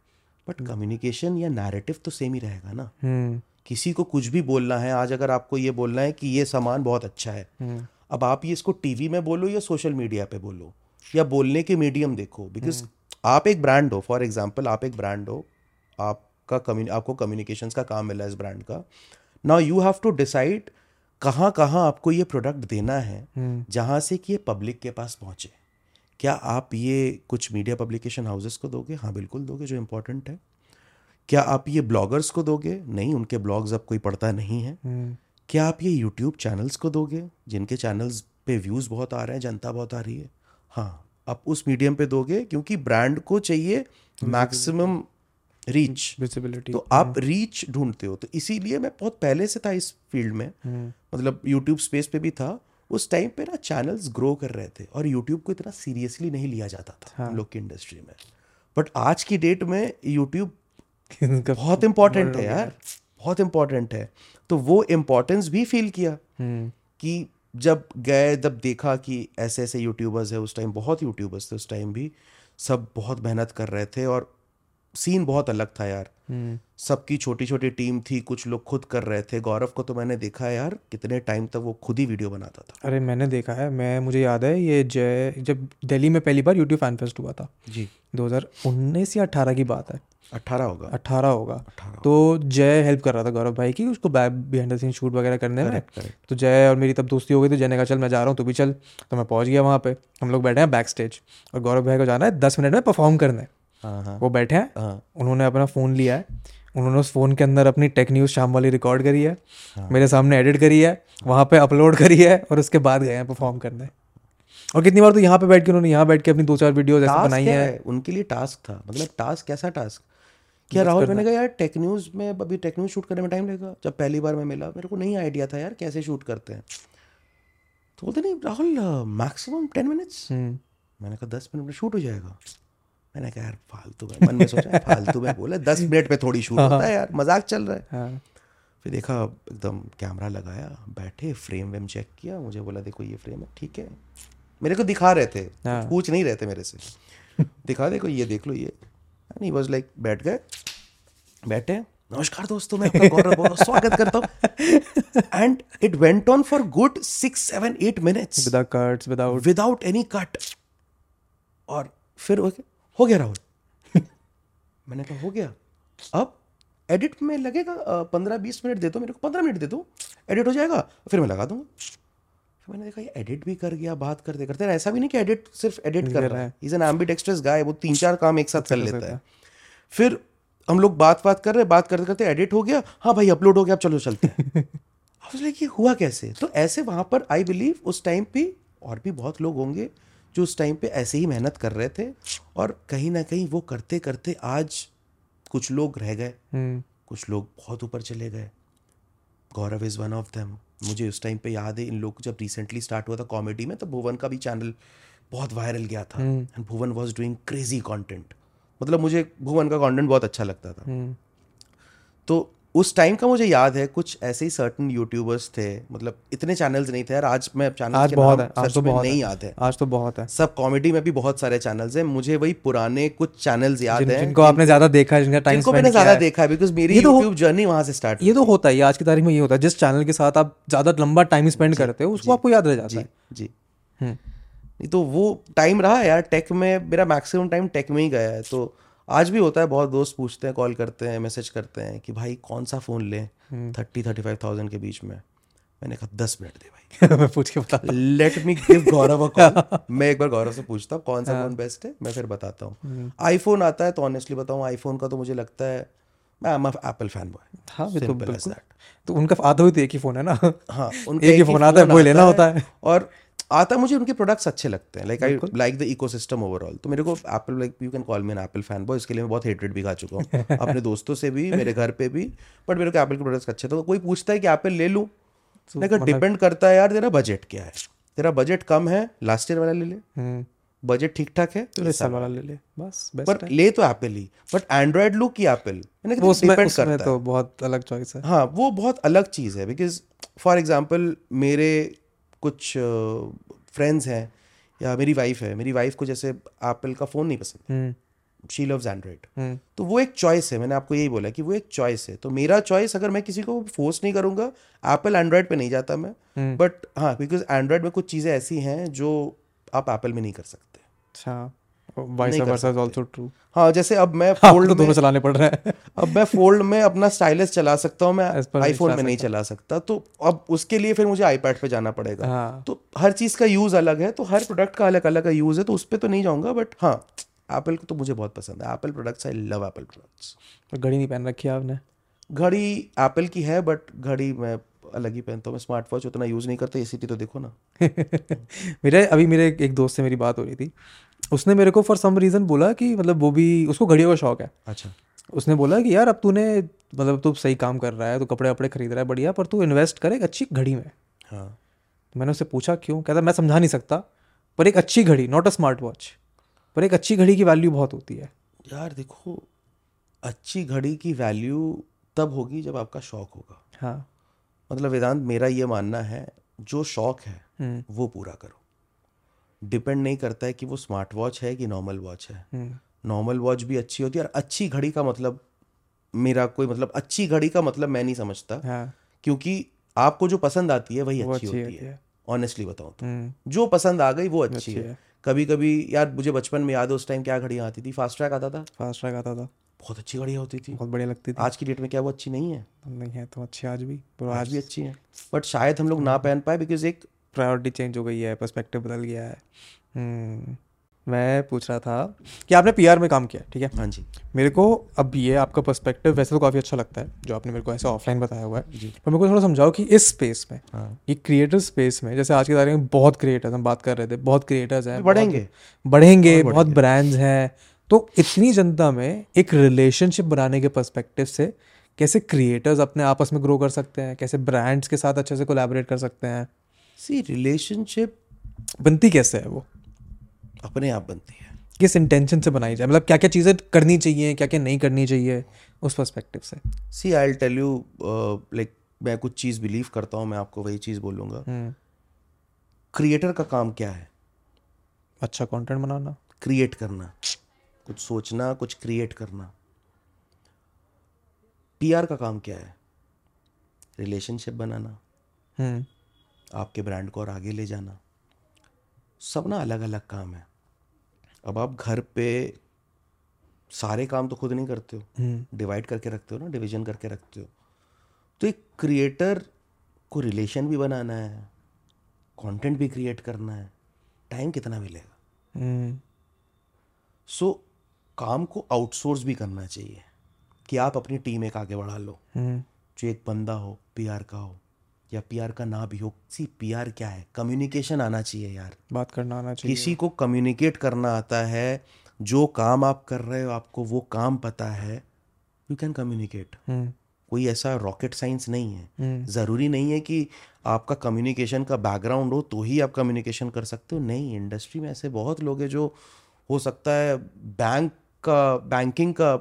बट कम्युनिकेशन या नैरेटिव तो सेम ही रहेगा ना. hmm. किसी को कुछ भी बोलना है, आज अगर आपको ये बोलना है कि ये सामान बहुत अच्छा है, hmm. अब आप ये इसको टीवी में बोलो या सोशल मीडिया पे बोलो या बोलने के मीडियम देखो, बिकॉज hmm. आप एक ब्रांड हो. फॉर एग्जाम्पल आप एक ब्रांड हो, आपका कम्युनि आपको कम्युनिकेशंस का काम मिला है इस ब्रांड का. Now you have to decide कहाँ कहाँ आपको ये प्रोडक्ट देना है जहाँ से कि ये पब्लिक के पास पहुँचे. क्या आप ये कुछ मीडिया पब्लिकेशन हाउसेस को दोगे? हाँ बिल्कुल दोगे, जो इम्पोर्टेंट है. क्या आप ये ब्लॉगर्स को दोगे? नहीं, उनके ब्लॉग्स अब कोई पढ़ता नहीं है. क्या आप ये यूट्यूब चैनल्स को दोगे जिनके चैनल्स पे व्यूज़ बहुत आ रहे हैं, जनता बहुत आ रही है? हाँ, आप उस मीडियम पे दोगे क्योंकि ब्रांड को चाहिए मैक्सिमम रीच, विजिबिलिटी. तो आप रीच ढूंढते हो. तो इसीलिए मैं बहुत पहले से था इस फील्ड में, मतलब यूट्यूब स्पेस पे भी था. उस टाइम पे ना चैनल्स ग्रो कर रहे थे और यूट्यूब को इतना सीरियसली नहीं लिया जाता था. हाँ. लोग की इंडस्ट्री में. बट आज की डेट में यूट्यूब बहुत इम्पॉर्टेंट है यार, बहुत इम्पॉर्टेंट है. तो वो इम्पोर्टेंस भी फील किया कि जब गए, जब देखा कि ऐसे ऐसे यूट्यूबर्स है. उस टाइम बहुत यूट्यूबर्स थे, उस टाइम भी सब बहुत मेहनत कर रहे थे और सीन बहुत अलग था यार. hmm. सबकी छोटी छोटी टीम थी, कुछ लोग खुद कर रहे थे. गौरव को तो मैंने देखा यार, कितने टाइम तक वो खुद ही वीडियो बनाता था. अरे मैंने देखा है, मैं मुझे याद है ये जय जब दिल्ली में पहली बार यूट्यूब फैन फेस्ट हुआ था जी, दो हज़ार उन्नीस या अठारह की बात है. अठारह होगा, अठारह होगा. तो जय हेल्प कर रहा था गौरव भाई की, उसको back behind the scene shoot वगैरह करने में. तो जय और मेरी तब दोस्ती हो गई, तो जय ने कहा चल मैं जा रहा हूँ तो भी चल. तो मैं पहुँच गया वहाँ पे, हम लोग बैठे हैं बैक स्टेज और गौरव भाई को जाना है दस मिनट में परफॉर्म करने. वो बैठे हैं, उन्होंने अपना फ़ोन लिया है, उन्होंने उस फ़ोन के अंदर अपनी टेक न्यूज़ शाम वाली रिकॉर्ड करी है, मेरे सामने एडिट करी है, वहाँ पे अपलोड करी है और उसके बाद गए हैं परफॉर्म करने. और कितनी बार तो यहाँ पे बैठ के उन्होंने यहाँ बैठ के अपनी दो चार वीडियोज ऐसे बनाई है. उनके लिए टास्क था, मतलब टास्क कैसा टास्क क्या राहुल? मैंने कहा यार टेक न्यूज़ में अभी टेक न्यूज़ शूट करने में टाइम लगेगा. जब पहली बार मैं मिला मेरे को नहीं आइडिया था यार कैसे शूट करते हैं. तो बोलते नहीं राहुल मैक्सिमम टेन मिनट्स. मैंने कहा दस मिनट में शूट हो जाएगा. मैंने कहा यार फालतू में, मन में सोचा फालतू में बोला, दस मिनट पे थोड़ी शूट होता है यार, मजाक चल रहा है. फिर देखा एकदम कैमरा लगाया, बैठे, फ्रेम वेम चेक किया, मुझे बोला देखो ये फ्रेम है, ठीक है. मेरे को दिखा रहे थे, पूछ नहीं रहे थे मेरे से, दिखा देखो ये देख लो ये. नहीं बस लाइक बैठ गए, बैठे, नमस्कार दोस्तों मैं आपका गौरव बोल रहा हूं, स्वागत करता हूं. And it went on for good six seven eight minutes without cuts, without without any cut. और फिर ओके हो गया राहुल. मैंने कहा हो गया, अब एडिट में लगेगा पंद्रह बीस मिनट दे दो मेरे को, पंद्रह मिनट दे दो, एडिट हो जाएगा फिर मैं लगा दूंगा. फिर मैंने देखा ये एडिट भी कर गया बात करते करते. ऐसा भी नहीं कि एडिट सिर्फ एडिट कर रहा है, इज एन एम्बिडेक्स्ट्रस गाय, वो तीन चार काम एक साथ कर लेता है. फिर हम लोग बात बात कर रहे हैं, बात करते करते एडिट हो गया, हाँ भाई अपलोड हो गया, अब चलो चलते हैं. ये हुआ कैसे? तो ऐसे वहाँ पर आई बिलीव उस टाइम पे और भी बहुत लोग होंगे जो उस टाइम पे ऐसे ही मेहनत कर रहे थे और कहीं ना कहीं वो करते करते आज कुछ लोग रह गए, hmm. कुछ लोग बहुत ऊपर चले गए. Gaurav is one of them. मुझे उस टाइम पे याद है इन लोग जब रिसेंटली स्टार्ट हुआ था कॉमेडी में, तो भुवन का भी चैनल बहुत वायरल गया था and hmm. Bhuvan was doing crazy content. मतलब मुझे भुवन का कंटेंट बहुत अच्छा लगता था. hmm. तो उस टाइम का मुझे याद है कुछ ऐसे ही सर्टन यूट्यूबर्स थे, मतलब इतने चैनल्स नहीं थे यार, आज मैं चैनल के नाम सर्च तो में नहीं आते, आज तो बहुत है, सब कॉमेडी में भी बहुत सारे चैनल्स हैं, मुझे वही पुराने कुछ चैनल्स याद हैं जिनको आपने ज्यादा देखा है, जिनका टाइम मैंने ज्यादा देखा है, बिकॉज मेरी यूट्यूब जर्नी वहां से स्टार्ट। ये तो होता है आज की तारीख में, ये होता है जिस चैनल के साथ आप ज्यादा लंबा टाइम स्पेंड करते हो उसको आपको याद रह जाता है। जी नहीं तो वो टाइम रहा यार टेक में, मेरा मैक्सिमम टाइम टेक में ही गया है। तो आज भी होता है, बहुत दोस्त पूछते हैं, कॉल करते हैं, मैसेज करते हैं कि भाई कौन सा फ़ोन लें थर्टी थर्टी फाइव थाउजेंड के बीच में। मैंने कहा दस मिनट दे भाई मैं पूछ के बता, let me give Gaurav a call. मैं एक बार गौरव से पूछता हूँ कौन सा फ़ोन बेस्ट है, मैं फिर बताता हूँ। आईफोन आता है तो ऑनेस्टली बताऊँ, आईफोन का तो मुझे लगता है, मैं एम एप्पल फैन बॉय। हाँ बिल्कुल, तो उनका आता हुई तो एक ही फ़ोन है ना। हाँ, उनका एक ही फ़ोन आता है, वो लेना होता है। और आता मुझे उनके प्रोडक्ट्स अच्छे लगते हैं, like I like the ecosystem overall. तो मेरे को Apple, like you can call me an Apple fan boy, इसके लिए मैं बहुत हेटरेट भी खा चुका हूँ अपने दोस्तों से भी, मेरे घर पे भी, बट मेरे को एप्पल के प्रोडक्ट्स अच्छे। तो कोई पूछता है कि एप्पल ले लूँ, लेकिन डिपेंड करता है यार तेरा बजट क्या है। तेरा बजट कम है, लास्ट ईयर वाला ले ले, बजट ठीक ठाक है तो इस साल वाला ले ले, बस पर ले तो एप्पल ही। बट एंड्रॉयड लू की एप्पल, डिपेंड करता है, तो बहुत अलग चॉइस है। हाँ वो बहुत अलग चीज़ है, बिकॉज फॉर एग्जाम्पल मेरे कुछ फ्रेंड्स uh, हैं या मेरी वाइफ है, मेरी वाइफ को जैसे एप्पल का फ़ोन नहीं पसंद, शी लव्स एंड्रॉइड। तो वो एक चॉइस है, मैंने आपको यही बोला कि वो एक चॉइस है। तो मेरा चॉइस, अगर मैं किसी को फोर्स नहीं करूँगा, एप्पल एंड्रॉइड पे नहीं जाता मैं, बट हाँ बिकॉज एंड्रॉइड में कुछ चीज़ें ऐसी हैं जो आप एप्पल में नहीं कर सकते। अच्छा, vice versa is also true. हाँ जैसे अब मैं फोल्ड दोनों चलाने पड़ रहा है अब मैं फोल्ड में अपना स्टाइलस चला सकता हूँ, मैं आईफोन में नहीं चला सकता, तो अब उसके लिए फिर मुझे आईपैड पे जाना पड़ेगा। हाँ। तो हर चीज़ का यूज़ अलग है, तो हर प्रोडक्ट का अलग अलग का यूज़ है, तो उस पर तो नहीं जाऊँगा। बट हाँ एप्पल को तो मुझे बहुत पसंद है, Apple products, I love Apple products. घड़ी नहीं पहन रखी है आपने? घड़ी एप्पल की है, बट घड़ी मैं अलग ही पहनता हूँ, मैं स्मार्ट वॉच उतना यूज़ नहीं करता। इसी तो देखो ना मेरे अभी मेरे एक दोस्त से मेरी बात हो रही थी, उसने मेरे को फॉर सम रीज़न बोला कि मतलब वो भी, उसको घड़ियों का शौक है। अच्छा। उसने बोला कि यार अब तूने मतलब तू सही काम कर रहा है, तू कपड़े वपड़े खरीद रहा है बढ़िया, पर तू इन्वेस्ट करे एक अच्छी घड़ी में। हाँ। मैंने उससे पूछा क्यों, कहता मैं समझा नहीं सकता, पर एक अच्छी घड़ी, नॉट अ स्मार्ट वॉच, पर एक अच्छी घड़ी की वैल्यू बहुत होती है। यार देखो, अच्छी घड़ी की वैल्यू तब होगी जब आपका शौक होगा। हाँ मतलब वेदांत, मेरा ये मानना है जो शौक है वो पूरा करो। डिपेंड नहीं करता है कि वो स्मार्ट वॉच है कि नॉर्मल वॉच है। नॉर्मल वॉच भी अच्छी होती है, और अच्छी घड़ी का मतलब मेरा कोई मतलब अच्छी घड़ी का मतलब मैं नहीं समझता। हाँ। क्योंकि आपको जो पसंद आती है वही अच्छी, अच्छी होती है। ऑनेस्टली बताऊँ तो जो पसंद आ गई वो अच्छी, अच्छी है। कभी कभी यार मुझे बचपन में याद है, उस टाइम क्या घड़ियाँ आती थी, फास्ट ट्रैक आता था, फास्ट ट्रैक आता था, बहुत अच्छी घड़ियाँ होती थी, बहुत बढ़िया लगती थी। आज की डेट में क्या वो अच्छी नहीं है? नहीं है तो अच्छी आज भी, आज भी अच्छी है, बट शायद हम लोग ना पहन पाए, बिकॉज एक प्रायोरिटी चेंज हो गई है, पर्सपेक्टिव बदल गया है। hmm. मैं पूछ रहा था कि आपने पीआर में काम किया, ठीक है? हाँ जी। मेरे को अब ये आपका पर्सपेक्टिव वैसे तो काफ़ी अच्छा लगता है जो आपने मेरे को ऐसे ऑफलाइन बताया हुआ है जी, पर मेरे को थोड़ा समझाओ कि इस स्पेस में, हाँ, ये क्रिएटर स्पेस में, जैसे आज की तारीख में बहुत क्रिएटर्स, हम बात कर रहे थे, बहुत क्रिएटर्स हैं, बढ़ेंगे बढ़ेंगे बहुत ब्रांड्स हैं, तो इतनी जनता में एक रिलेशनशिप बनाने के पर्सपेक्टिव से कैसे क्रिएटर्स अपने आपस में ग्रो कर सकते हैं, कैसे ब्रांड्स के साथ अच्छे से कोलैबोरेट कर सकते हैं? सी, रिलेशनशिप बनती कैसे है? वो अपने आप बनती है। किस इंटेंशन से बनाई जाए, मतलब क्या क्या चीज़ें करनी चाहिए, क्या क्या नहीं करनी चाहिए, उस पर्सपेक्टिव से। See I will tell you, like मैं कुछ चीज़ बिलीव करता हूँ, मैं आपको वही चीज़ बोलूँगा। क्रिएटर का काम क्या है? अच्छा कंटेंट बनाना, क्रिएट करना, कुछ सोचना, कुछ क्रिएट करना। पीआर का काम क्या है? रिलेशनशिप बनाना, हुँ. आपके ब्रांड को और आगे ले जाना। सब ना अलग अलग काम है। अब आप घर पे सारे काम तो खुद नहीं करते हो, डिवाइड करके रखते हो ना, डिवीजन करके रखते हो। तो एक क्रिएटर को रिलेशन भी बनाना है, कंटेंट भी क्रिएट करना है, टाइम कितना मिलेगा। सो so, काम को आउटसोर्स भी करना चाहिए कि आप अपनी टीम एक आगे बढ़ा लो, जो एक बंदा हो पीआर का हो या पीआर का ना भी हो। सी पीआर क्या है? कम्युनिकेशन आना चाहिए यार, बात करना आना चाहिए, किसी को कम्युनिकेट करना आता है। जो काम आप कर रहे हो, आपको वो काम पता है, यू कैन कम्युनिकेट। कोई ऐसा रॉकेट साइंस नहीं है। हुँ. ज़रूरी नहीं है कि आपका कम्युनिकेशन का बैकग्राउंड हो तो ही आप कम्युनिकेशन कर सकते हो। नहीं, इंडस्ट्री में ऐसे बहुत लोग हैं जो हो सकता है बैंक का बैंकिंग का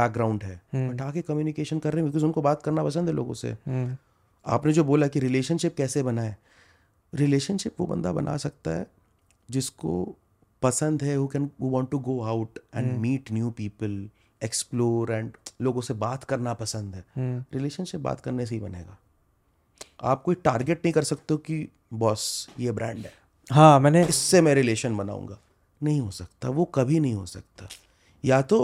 बैकग्राउंड है, हटा के कम्युनिकेशन कर रहे हैं बिकॉज उनको बात करना पसंद है लोगों से. आपने जो बोला कि रिलेशनशिप कैसे बनाए, रिलेशनशिप वो बंदा बना सकता है जिसको पसंद है, who can who want to go out and meet new people, explore and लोगों से बात करना पसंद है. रिलेशनशिप बात करने से ही बनेगा. आप कोई टारगेट नहीं कर सकते हो कि बॉस ये ब्रांड है, हाँ मैंने इससे मैं रिलेशन बनाऊंगा, नहीं हो सकता, वो कभी नहीं हो सकता. या तो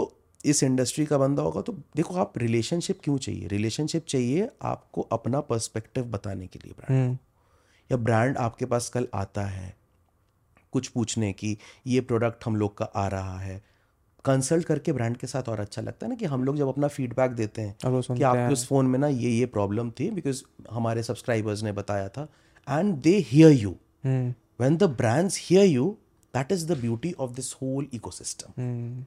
इस इंडस्ट्री का बंदा होगा. तो देखो आप रिलेशनशिप क्यों चाहिए, रिलेशनशिप चाहिए आपको अपना पर्सपेक्टिव बताने के लिए ब्रांड, या ब्रांड आपके पास कल आता है कुछ पूछने की ये प्रोडक्ट हम लोग का आ रहा है, कंसल्ट करके ब्रांड के साथ और अच्छा लगता है ना कि हम लोग जब अपना फीडबैक देते हैं कि आपके उस फोन में ना ये ये प्रॉब्लम थी बिकॉज हमारे सब्सक्राइबर्स ने बताया था, and they hear you. When the brands hear you that is the beauty of this whole ecosystem.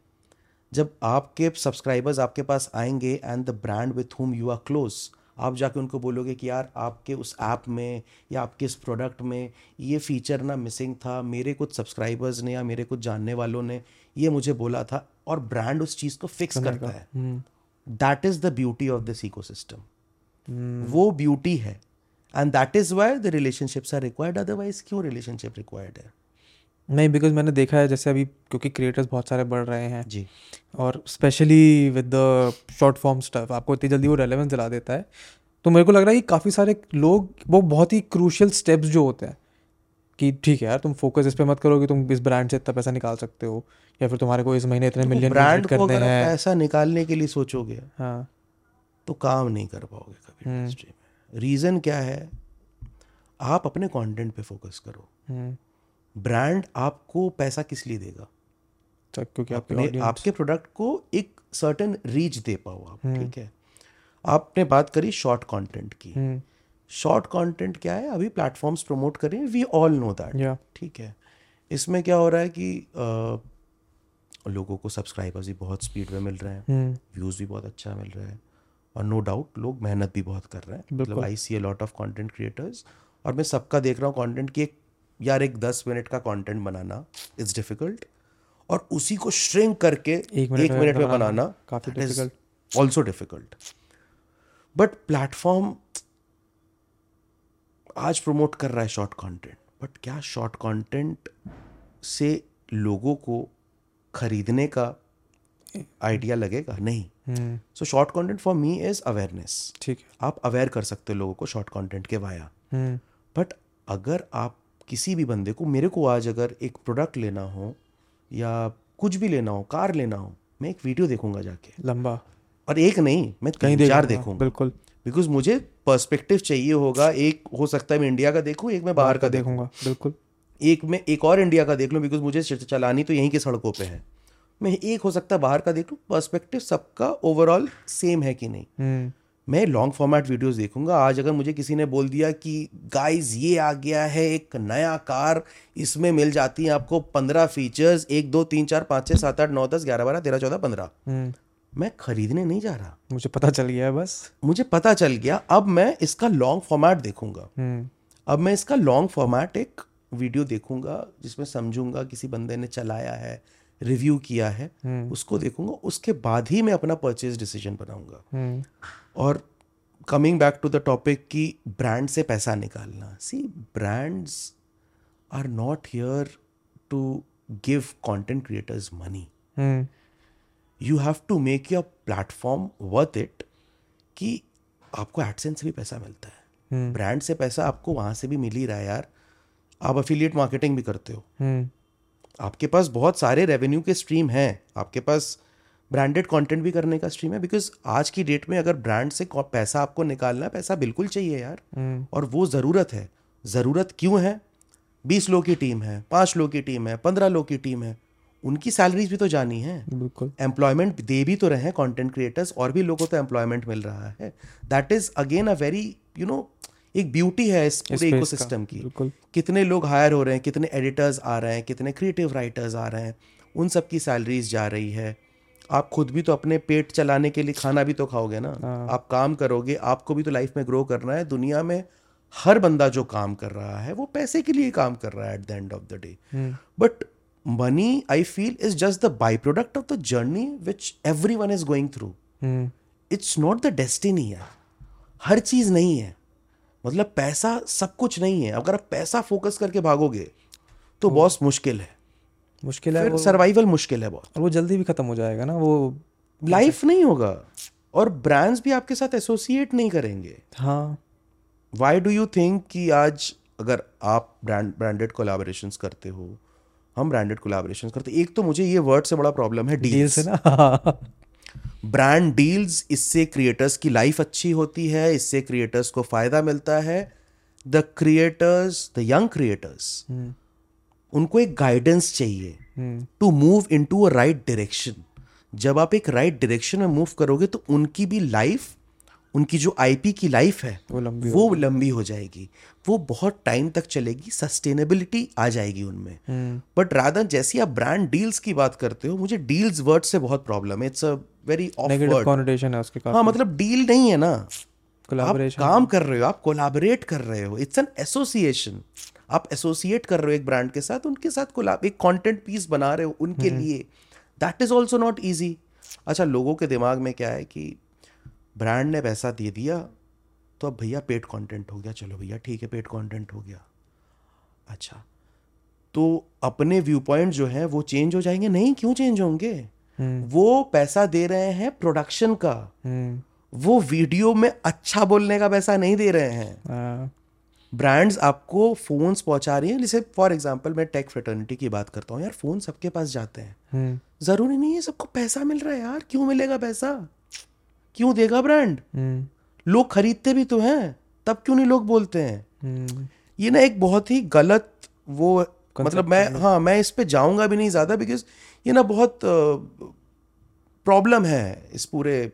जब आपके सब्सक्राइबर्स आपके पास आएंगे and the brand with whom you are close, आप जाके उनको बोलोगे कि यार आपके उस ऐप में या आपके इस प्रोडक्ट में ये फीचर ना मिसिंग था, मेरे कुछ सब्सक्राइबर्स ने या मेरे कुछ जानने वालों ने ये मुझे बोला था, और ब्रांड उस चीज़ को फिक्स करता है. That is the beauty of this ecosystem, वो ब्यूटी है, and that is why the relationships are required. Otherwise क्यों रिलेशनशिप रिक्वायर्ड है? नहीं, बिकॉज मैंने देखा है जैसे अभी क्योंकि क्रिएटर्स बहुत सारे बढ़ रहे हैं जी, और specially with the short form stuff आपको इतनी जल्दी वो रेलेवेंस दिला देता है. तो मेरे को लग रहा है कि काफ़ी सारे लोग वो बहुत ही क्रूशियल स्टेप्स जो होते हैं कि ठीक है यार तुम फोकस इस पे मत करो कि तुम इस ब्रांड से इतना पैसा निकाल सकते हो या फिर तुम्हारे को इस महीने इतने मिलियन ब्रांड को अगर पैसा निकालने के लिए सोचोगे हाँ तो काम नहीं कर पाओगे कभी इंडस्ट्री में. रीज़न क्या है? आप अपने कॉन्टेंट पे फोकस करो. ब्रांड आपको पैसा किस लिए देगा? क्योंकि आपके आपके प्रोडक्ट को एक सर्टेन रीच दे पाओ आप. ठीक है, आपने बात करी शॉर्ट कंटेंट की. शॉर्ट कंटेंट क्या है? अभी प्लेटफॉर्म्स प्रमोट कर रहे हैं, वी ऑल नो दैट. ठीक है, इसमें क्या हो रहा है कि आ, लोगों को सब्सक्राइबर्स भी बहुत स्पीड में मिल रहे हैं, व्यूज़ भी बहुत अच्छा मिल रहा है, और नो डाउट लोग मेहनत भी बहुत कर रहे हैं. मतलब I see a lot of content creators, और मैं सबका देख रहा हूँ कंटेंट की एक यार एक दस मिनट का कंटेंट बनाना इट्स डिफिकल्ट, और उसी को श्रिंक करके एक मिनट में बनाना काफी difficult, also difficult. But platform आज प्रमोट कर रहा है शॉर्ट कंटेंट, बट क्या शॉर्ट कंटेंट से लोगों को खरीदने का आइडिया लगेगा? नहीं. So short content for me is awareness. ठीक है, आप अवेयर कर सकते हो लोगों को शॉर्ट कंटेंट के वाया. बट अगर आप किसी भी बंदे को, मेरे को आज अगर एक प्रोडक्ट लेना हो या कुछ भी लेना हो, कार लेना हो, मैं एक वीडियो देखूंगा जाके लंबा, और एक नहीं मैं कहीं चार देखूंगा. बिल्कुल, बिकॉज मुझे पर्सपेक्टिव चाहिए होगा. एक हो सकता है मैं इंडिया का देखूं, एक मैं बाहर का देखूंगा. बिल्कुल, एक मैं एक और इंडिया का देख लूं बिकॉज मुझे चलानी तो यहीं की सड़कों पे है. मैं एक हो सकता है बाहर का देख लूं, पर्सपेक्टिव सबका ओवरऑल सेम है कि नहीं. मैं लॉन्ग फॉर्मेट वीडियोस देखूंगा. आज अगर मुझे किसी ने बोल दिया कि गाइज ये आ गया है एक नया कार, इसमें मिल जाती है आपको पंद्रह फीचर्स, एक दो तीन चार पाँच छः सात आठ नौ दस ग्यारह बारह तेरह चौदह पंद्रह, मैं खरीदने नहीं जा रहा. मुझे पता चल गया है, बस मुझे पता चल गया. अब मैं इसका लॉन्ग फॉर्मेट देखूंगा. अब मैं इसका लॉन्ग फॉर्मेट एक वीडियो देखूंगा जिसमें समझूंगा किसी बंदे ने चलाया है, रिव्यू किया है, उसको देखूंगा, उसके बाद ही मैं अपना परचेज डिसीजन बनाऊंगा. और coming back to the topic कि ब्रांड से पैसा निकालना, see brands are not here to give content creators money. You have to make your platform worth it, कि आपको एडसेंस से भी पैसा मिलता है, ब्रांड hmm. से पैसा आपको वहाँ से भी मिल ही रहा है यार. आप अफिलिएट मार्केटिंग भी करते हो, hmm. आपके पास बहुत सारे रेवेन्यू के स्ट्रीम हैं, आपके पास ब्रांडेड कंटेंट भी करने का स्ट्रीम है. बिकॉज आज की डेट में अगर ब्रांड से पैसा आपको निकालना है, पैसा बिल्कुल चाहिए यार, hmm. और वो ज़रूरत है. ज़रूरत क्यों है? बीस लोग की टीम है, पाँच लोग की टीम है, पंद्रह लोग की टीम है, उनकी सैलरीज भी तो जानी है. बिल्कुल, एम्प्लॉयमेंट दे भी तो रहे हैं कंटेंट क्रिएटर्स, और भी लोगों को तो एम्प्लॉयमेंट मिल रहा है. That is again a very you know एक ब्यूटी है इस पूरे इकोसिस्टम की. कितने लोग हायर हो रहे हैं, कितने एडिटर्स आ रहे हैं, कितने क्रिएटिव राइटर्स आ रहे हैं, उन सब की सैलरीज जा रही है. आप खुद भी तो अपने पेट चलाने के लिए खाना भी तो खाओगे ना, आप काम करोगे, आपको भी तो लाइफ में ग्रो करना है. दुनिया में हर बंदा जो काम कर रहा है वो पैसे के लिए काम कर रहा है at the end of the day. But money, I feel, is just the byproduct of the journey which everyone is going through. Hmm. It's not the destiny है. हर चीज़ नहीं है. मतलब पैसा सब कुछ नहीं है. अगर आप पैसा फोकस करके भागोगे तो बॉस मुश्किल है. मुश्किल है. सर्वाइवल मुश्किल है बॉस. और वो जल्दी भी खत्म हो जाएगा ना. वो लाइफ नहीं होगा और ब्रांड्स भी आपके साथ एसोसिएट नहीं करेंगे. हाँ. वाई डू यू थिंक कि आज अगर आप ब्रांड ब्रांडेड कोलैबोरेशंस करते हो, हम ब्रांडेड कोलैबोरेशंस करते. एक तो मुझे ये वर्ड से बड़ा प्रॉब्लम है, डील्स है ना. ब्रांड डील्स, इससे क्रिएटर्स की लाइफ अच्छी होती है, इससे क्रिएटर्स को फायदा मिलता है. The creators, the young creators, उनको एक गाइडेंस चाहिए to move into a right direction. जब आप एक राइट डायरेक्शन में मूव करोगे तो उनकी भी लाइफ, उनकी जो आईपी की लाइफ है वो लंबी वो लंबी हो जाएगी, वो बहुत टाइम तक चलेगी, सस्टेनेबिलिटी आ जाएगी उनमें. बट रादर जैसी आप ब्रांड डील्स की बात करते हो, मुझे डील्स वर्ड से बहुत प्रॉब्लम है. It's a very negative connotation है उसके. हाँ, मतलब डील नहीं है ना, कोलैबोरेशन. आप काम कर रहे हो, आप कोलैबोरेट कर रहे हो. It's an association. आप एसोसिएट कर रहे हो एक ब्रांड के साथ, उनके साथ कोलैब, एक कंटेंट पीस बना रहे हो उनके लिए. That is also not easy. अच्छा, लोगों के दिमाग में क्या है कि ब्रांड ने पैसा दे दिया तो अब भैया पेड कंटेंट हो गया. चलो भैया ठीक है, पेड कंटेंट हो गया. अच्छा, तो अपने व्यू पॉइंट जो है वो चेंज हो जाएंगे? नहीं. क्यों चेंज होंगे? वो पैसा दे रहे हैं प्रोडक्शन का, वो वीडियो में अच्छा बोलने का पैसा नहीं दे रहे हैं. ब्रांड्स आपको फोन्स पहुंचा रही हैं. जैसे फॉर एग्जांपल मैं टेक फ्रेटर्निटी की बात करता हूँ यार, फोन सबके पास जाते हैं. जरूरी नहीं है सबको पैसा मिल रहा है यार. क्यों मिलेगा पैसा? क्यों देगा ब्रांड? लोग खरीदते भी तो हैं, तब क्यों नहीं लोग बोलते हैं? ये ना एक बहुत ही गलत वो, मतलब मैं, हाँ, मैं इस पे जाऊंगा भी नहीं ज्यादा, बिकॉज ये ना बहुत प्रॉब्लम है. इस पूरे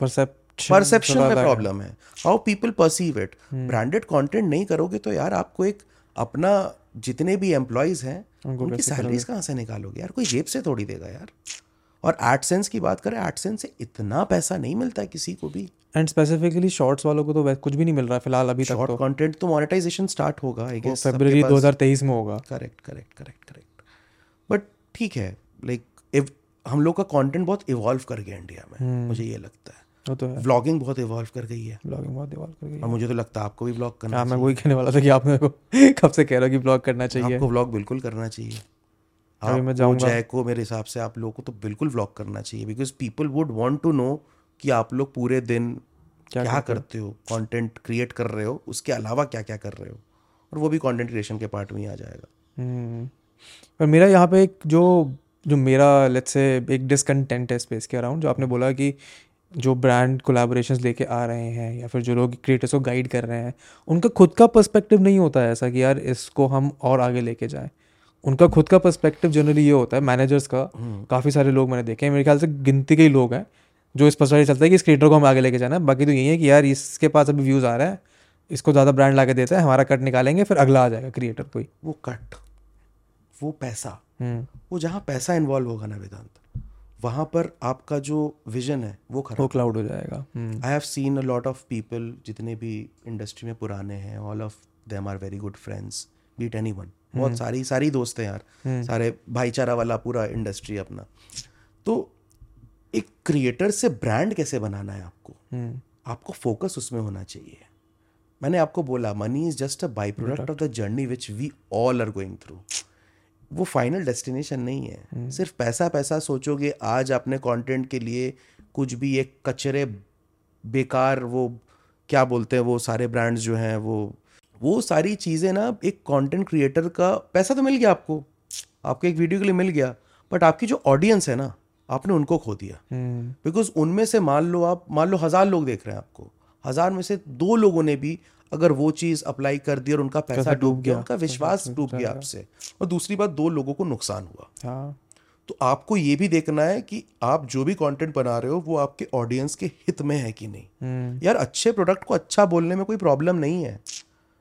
परसेप्शन में प्रॉब्लम है. How people perceive it. Branded content नहीं करोगे तो यार आपको एक अपना, जितने भी एम्प्लॉयज हैं उनकी सैलरीज कहाँ से निकालोगे यार? कोई जेब से थोड़ी देगा यार. और एडसेंस की बात करें, एडसेंस से इतना पैसा नहीं मिलता है किसी को भी. एंड स्पेसिफिकली शॉर्ट्स वालों को तो कुछ भी नहीं मिल रहा है फिलहाल अभी तक. शॉर्ट कंटेंट तो मोनेटाइजेशन स्टार्ट होगा आई गेस फरवरी दो हज़ार तेईस में होगा. Correct correct correct correct but ठीक है, लाइक like, हम लोग का कंटेंट बहुत इवॉल्व कर गया इंडिया में. hmm. मुझे ये लगता है. वो तो है. व्लॉगिंग बहुत इवॉल्व कर गई है. व्लॉगिंग बहुत इवॉल्व कर गई है. और मुझे तो लगता है आपको भी व्लॉग करना चाहिए. मैं वही कहने वाला था कि आप मेरे को कब से कह रहे हो कि व्लॉग करना चाहिए. आपको व्लॉग बिल्कुल करना चाहिए. अभी मैं जाऊंगा जय को, मेरे हिसाब से आप लोगों को तो बिल्कुल व्लॉग करना चाहिए, because people would want to know कि आप लोग पूरे दिन क्या, क्या करते हो, कंटेंट क्रिएट कर रहे हो, उसके अलावा क्या क्या कर रहे हो. और वो भी कंटेंट क्रिएशन के पार्ट में ही आ जाएगा. पर मेरा यहाँ पे एक जो जो मेरा लेट्स से एक डिसकंटेंट है स्पेस के अराउंड. जो आपने बोला कि जो ब्रांड कोलैबोरेशंस लेके आ रहे हैं या फिर जो लोग क्रिएटर्स को गाइड कर रहे हैं, उनका खुद का पर्सपेक्टिव नहीं होता है ऐसा कि यार इसको हम और आगे लेके जाएं. उनका खुद का पर्सपेक्टिव जनरली ये होता है मैनेजर्स का. काफ़ी सारे लोग मैंने देखे हैं, मेरे ख्याल से गिनती के ही लोग हैं जो इस पर्सपेक्टिव चलता है कि इस क्रिएटर को हम आगे लेके जाना है. बाकी तो यही है कि यार इसके पास अभी व्यूज़ आ रहा है, इसको ज़्यादा ब्रांड ला के देता है, हमारा कट निकालेंगे, फिर अगला आ जाएगा क्रिएटर कोई. वो कट, वो पैसा, वो जहाँ पैसा इन्वॉल्व होगा ना वेदांत, वहाँ पर आपका जो विजन है वो खराब, वो क्लाउड हो जाएगा. I have seen a lot of people, जितने भी इंडस्ट्री में पुराने हैं, all of them are very good friends, beat anyone. बहुत सारी सारी दोस्त हैं यार, सारे भाईचारा वाला पूरा इंडस्ट्री अपना. तो एक क्रिएटर से ब्रांड कैसे बनाना है आपको, आपको फोकस उसमें होना चाहिए. मैंने आपको बोला money is just a by product of the journey which we all are going through. वो फाइनल डेस्टिनेशन नहीं है. सिर्फ पैसा पैसा सोचोगे, आज आपने कंटेंट के लिए कुछ भी एक कचरे बेकार, वो क्या बोलते हैं वो सारे ब्रांड्स जो हैं, वो वो सारी चीज़ें ना, एक कंटेंट क्रिएटर का पैसा तो मिल गया आपको, आपको एक वीडियो के लिए मिल गया, बट आपकी जो ऑडियंस है ना, आपने उनको खो दिया. बिकॉज उनमें से मान लो आप, मान लो हज़ार लोग देख रहे हैं आपको, हज़ार में से दो लोगों ने भी अगर वो चीज़ अप्लाई कर दी और उनका पैसा डूब गया, उनका विश्वास डूब गया आपसे, और दूसरी बात दो लोगों को नुकसान हुआ. तो आपको ये भी देखना है कि आप जो भी कंटेंट बना रहे हो वो आपके ऑडियंस के हित में है कि नहीं. यार अच्छे प्रोडक्ट को अच्छा बोलने में कोई प्रॉब्लम नहीं है.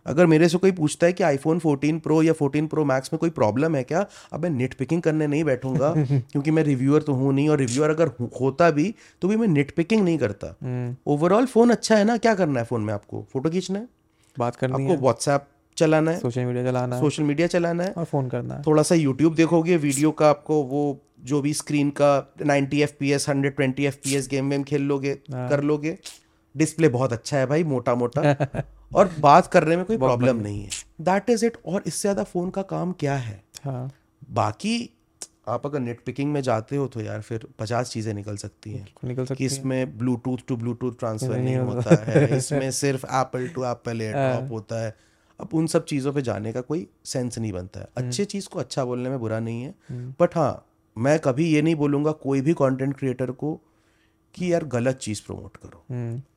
अगर मेरे से कोई पूछता है कि आईफोन फोर्टीन प्रो या फोर्टीन प्रो मैक्स में कोई प्रॉब्लम है क्या, अब मैं निट पिकिंग करने नहीं बैठूंगा क्योंकि मैं रिव्यूअर तो हूँ नहीं, और रिव्यूअर अगर होता भी तो भी मैं निट पिकिंग नहीं करता. Overall hmm. फोन अच्छा है ना, क्या करना है फोन में? आपको फोटो खींचना है, बात करनी है, आपको व्हाट्सएप चलाना है, सोशल मीडिया चलाना है, सोशल मीडिया चलाना है और फोन करना है। थोड़ा सा यूट्यूब देखोगे, वीडियो का आपको वो जो भी स्क्रीन का ninety F P S one twenty F P S game वेम खेल लोगे, कर लोगे। डिस्प्ले बहुत अच्छा है भाई, मोटा मोटा और बात करने में कोई प्रॉब्लम नहीं है। That is it. और इससे ज़्यादा फ़ोन का काम क्या है। हाँ। बाकी आप अगर नेट पिकिंग में जाते हो तो यार फिर पचास चीज़ें निकल सकती हैं, निकल सकती कि इसमें ब्लूटूथ टू ब्लूटूथ ट्रांसफर नहीं होता है, इसमें सिर्फ एप्पल टू एप्पल एयरड्रॉप होता है। अब उन सब चीज़ों पे जाने का कोई सेंस नहीं बनता है। अच्छी चीज़ को अच्छा बोलने में बुरा नहीं है, बट हाँ मैं कभी ये नहीं बोलूँगा कोई भी कंटेंट क्रिएटर को कि यार गलत चीज़ प्रमोट करो,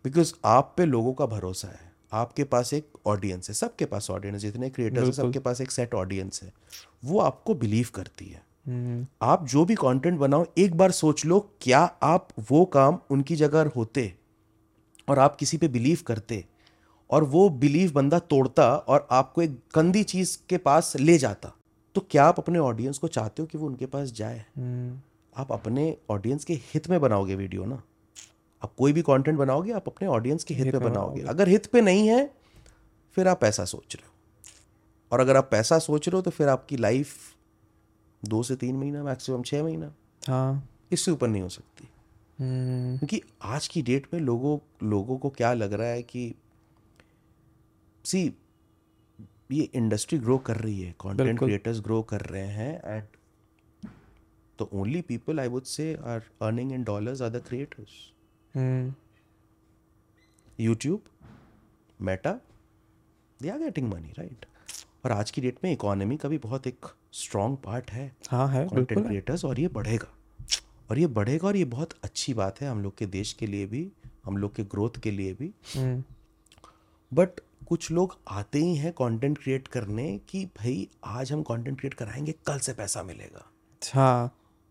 बिकॉज आप पे लोगों का भरोसा है। आपके पास एक ऑडियंस है, सबके पास ऑडियंस, जितने क्रिएटर्स हैं सबके पास एक सेट ऑडियंस है, वो आपको बिलीव करती है। आप जो भी कंटेंट बनाओ एक बार सोच लो क्या आप वो काम उनकी जगह होते और आप किसी पे बिलीव करते और वो बिलीव बंदा तोड़ता और आपको एक गंदी चीज़ के पास ले जाता, तो क्या आप अपने ऑडियंस को चाहते हो कि वो उनके पास जाए। आप अपने ऑडियंस के हित में बनाओगे वीडियो ना। आप कोई भी कंटेंट बनाओगे आप अपने ऑडियंस के हित पे बनाओगे। अगर हित पे नहीं है फिर आप पैसा सोच रहे हो, और अगर आप पैसा सोच रहे हो तो फिर आपकी लाइफ दो से तीन महीना मैक्सिमम छः महीना हाँ इससे ऊपर नहीं हो सकती। क्योंकि आज की डेट में लोगों लोगों को क्या लग रहा है कि सी ये इंडस्ट्री ग्रो कर रही है, कंटेंट क्रिएटर्स ग्रो कर रहे हैं, एंड तो only people I would say are earning in dollars are the creators. YouTube, Meta, they are getting money right. और आज की डेट में इकोनॉमी का भी बहुत एक स्ट्रॉन्ग पार्ट है कंटेंट क्रिएटर्स, और ये बढ़ेगा और ये बढ़ेगा और ये बहुत अच्छी बात है हम लोग के देश के लिए भी, हम लोग के ग्रोथ के लिए भी। बट कुछ लोग आते ही हैं कंटेंट क्रिएट करने कि भाई आज हम कंटेंट क्रिएट कराएंगे कल से पैसा मिलेगा। अच्छा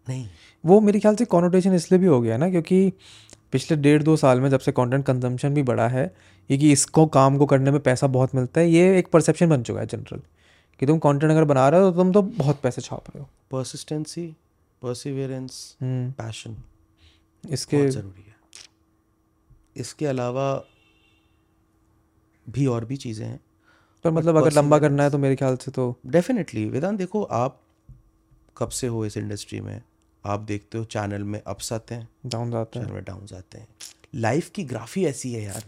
नहीं, वो मेरे ख्याल से कॉनोटेशन इसलिए भी हो गया ना क्योंकि पिछले डेढ़ दो साल में जब से कंटेंट कंजम्पशन भी बढ़ा है ये कि इसको काम को करने में पैसा बहुत मिलता है, ये एक परसेप्शन बन चुका है जनरल कि तुम कंटेंट अगर बना रहे हो तो तुम तो बहुत पैसे छाप रहे हो। परसिस्टेंसी, परसिवियरेंस, पैशन इसके बहुत ज़रूरी है। इसके अलावा भी और भी चीज़ें हैं पर मतलब अगर लंबा करना है तो मेरे ख्याल से तो डेफिनेटली। वेदांत देखो आप कब से हो इस इंडस्ट्री में, आप देखते हो चैनल में अप्स आते हैं डाउन जाते हैं, डाउन जाते हैं, लाइफ की ग्राफी ऐसी है यार।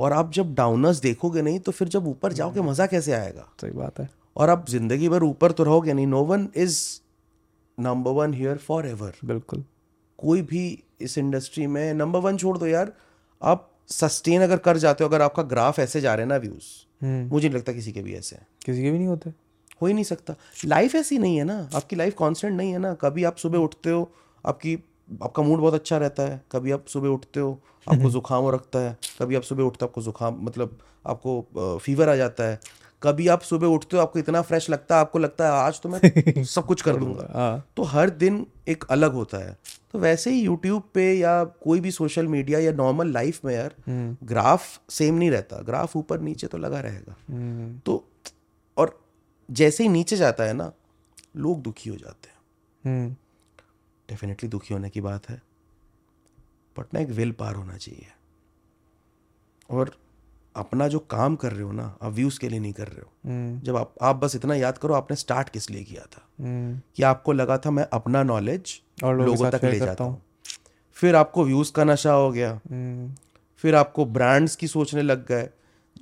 और आप जब डाउनर्स देखोगे नहीं तो फिर जब ऊपर जाओगे मज़ा कैसे आएगा। सही बात है। और आप जिंदगी भर ऊपर तो रहोगे नहीं, no one is number one here forever. बिल्कुल कोई भी इस इंडस्ट्री में नंबर वन छोड़ दो यार, आप सस्टेन अगर कर जाते हो, अगर आपका ग्राफ ऐसे जा रहे हैं ना व्यूज, मुझे नहीं लगता किसी के भी ऐसे हैं, किसी के भी नहीं होते, हो ही नहीं सकता। लाइफ ऐसी नहीं है ना, आपकी लाइफ कांस्टेंट नहीं है ना। कभी आप सुबह उठते हो आपकी आपका मूड बहुत अच्छा रहता है, कभी आप सुबह उठते हो आपको जुकाम हो रखता है, कभी आप सुबह उठते हो आपको जुकाम मतलब आपको फीवर आ जाता है, कभी आप सुबह उठते हो आपको इतना फ्रेश लगता है, आपको लगता है आज तो मैं सब कुछ कर दूंगा। तो हर दिन एक अलग होता है। तो वैसे ही यूट्यूब पे या कोई भी सोशल मीडिया या नॉर्मल लाइफ में यार ग्राफ सेम नहीं रहता, ग्राफ ऊपर नीचे तो लगा रहेगा। तो और जैसे ही नीचे जाता है ना लोग दुखी हो जाते हैं। डेफिनेटली दुखी होने की बात है, बट ना एक विल पावर होना चाहिए और अपना जो काम कर रहे हो ना आप व्यूज के लिए नहीं कर रहे हो। जब आप आप बस इतना याद करो आपने स्टार्ट किस लिए किया था कि आपको लगा था मैं अपना नॉलेज और लोगों तक ले जाता हूँ, फिर आपको व्यूज का नशा हो गया, फिर आपको ब्रांड्स की सोचने लग गए।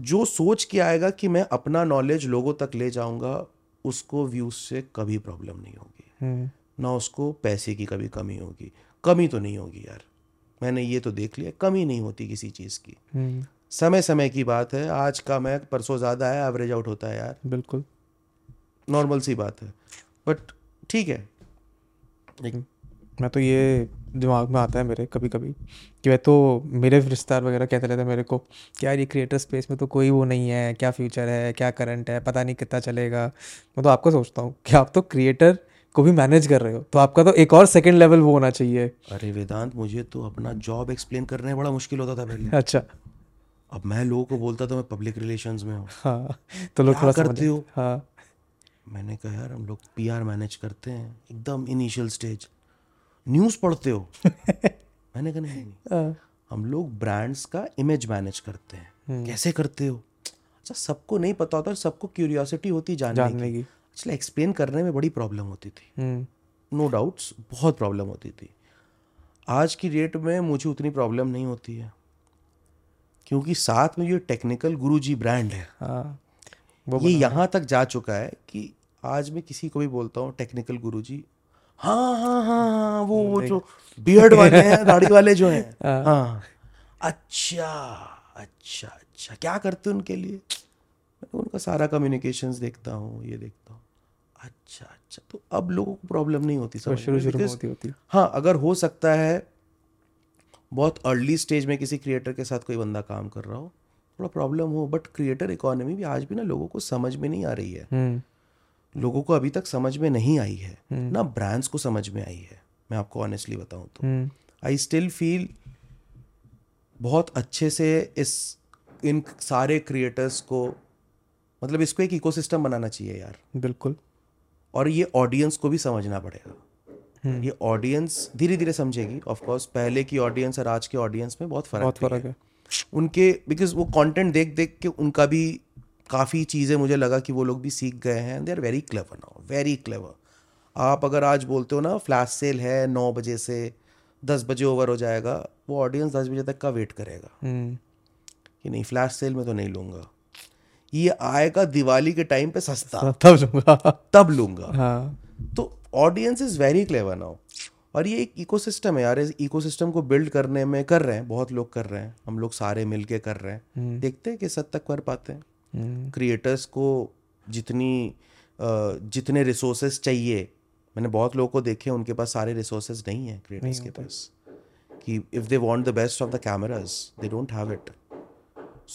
जो सोच के आएगा कि मैं अपना नॉलेज लोगों तक ले जाऊंगा उसको व्यूज से कभी प्रॉब्लम नहीं होगी ना उसको पैसे की कभी कमी होगी, कमी तो नहीं होगी यार। मैंने ये तो देख लिया कमी नहीं होती किसी चीज़ की, समय समय की बात है। आज का मैं परसों ज़्यादा है, एवरेज आउट होता है यार। बिल्कुल नॉर्मल सी बात है, बट ठीक है। लेकिन मैं तो ये दिमाग में आता है मेरे कभी कभी कि वह तो मेरे रिश्तेदार वगैरह कहते रहते हैं मेरे को कि यार ये क्रिएटर स्पेस में तो कोई वो नहीं है, क्या फ्यूचर है, क्या करंट है, पता नहीं कितना चलेगा। मैं तो आपको सोचता हूँ कि आप तो क्रिएटर को भी मैनेज कर रहे हो तो आपका तो एक और सेकंड लेवल वो होना चाहिए। अरे वेदांत मुझे तो अपना जॉब एक्सप्लेन करने में बड़ा मुश्किल होता था पहले। अच्छा अब मैं लोगों को बोलता था मैं पब्लिक रिलेशंस में हूँ। हाँ तो लोग थोड़ा करते हो। हाँ मैंने कहा यार हम लोग पीआर मैनेज करते हैं एकदम इनिशियल स्टेज। न्यूज़ पढ़ते हो? मैंने कहा नहीं, नहीं। हम लोग ब्रांड्स का इमेज मैनेज करते हैं। कैसे करते हो? अच्छा सबको नहीं पता होता, सबको क्यूरियोसिटी होती जानने की, इसलिए एक्सप्लेन करने में बड़ी प्रॉब्लम होती थी, नो डाउट्स बहुत प्रॉब्लम होती थी। आज की डेट में मुझे उतनी प्रॉब्लम नहीं होती है क्योंकि साथ में ये टेक्निकल गुरुजी ब्रांड है, हाँ, वो ये यहाँ तक जा चुका है कि आज मैं किसी को भी बोलता हूँ टेक्निकल गुरुजी, हाँ हाँ हाँ वो वो जो बियर्ड वाले हैं, दाढ़ी वाले जो हैं, हाँ, हाँ अच्छा अच्छा अच्छा क्या करते हैं उनके लिए, मैं उनका सारा कम्युनिकेशंस देखता हूँ, ये देखता हूँ, अच्छा अच्छा। तो अब लोगों को प्रॉब्लम नहीं होती, समझ शुरू शुरू में होती होती हाँ। अगर हो सकता है बहुत अर्ली स्टेज में किसी क्रिएटर के साथ कोई बंदा काम कर रहा हो, थोड़ा प्रॉब्लम हो, बट क्रिएटर इकोनॉमी भी आज भी ना लोगों को समझ में नहीं आ रही है, लोगों को अभी तक समझ में नहीं आई है ना, ब्रांड्स को समझ में आई है। मैं आपको ऑनेस्टली बताऊं तो आई स्टिल फील बहुत अच्छे से इस इन सारे क्रिएटर्स को, मतलब इसको एक इकोसिस्टम बनाना चाहिए यार, बिल्कुल। और ये ऑडियंस को भी समझना पड़ेगा, ये ऑडियंस धीरे धीरे समझेगी। ऑफकोर्स पहले की ऑडियंस और आज के ऑडियंस में बहुत फर्क फर्क है उनके, बिकॉज वो कंटेंट देख देख के उनका भी काफ़ी चीज़ें मुझे लगा कि वो लोग भी सीख गए हैं। They are very clever now, very clever. आप अगर आज बोलते हो ना फ्लैश सेल है नौ बजे से दस बजे ओवर हो जाएगा, वो ऑडियंस दस बजे तक का वेट करेगा कि नहीं फ्लैश सेल में तो नहीं लूँगा, ये आएगा दिवाली के टाइम पे सस्ता तब लूँगा तब लूँगा हाँ। तो audience is very clever now. और ये एक इकोसिस्टम है यार, इस इकोसिस्टम को बिल्ड करने में कर रहे हैं, बहुत लोग कर रहे हैं, हम लोग सारे मिल के कर रहे हैं, देखते हैं किस हद तक कर पाते हैं। क्रिएटर्स को जितनी जितने रिसोर्सेज चाहिए, मैंने बहुत लोगों को देखे उनके पास सारे रिसोर्सेज नहीं है क्रिएटर्स के पास, कि if they want the best of the cameras they don't have it.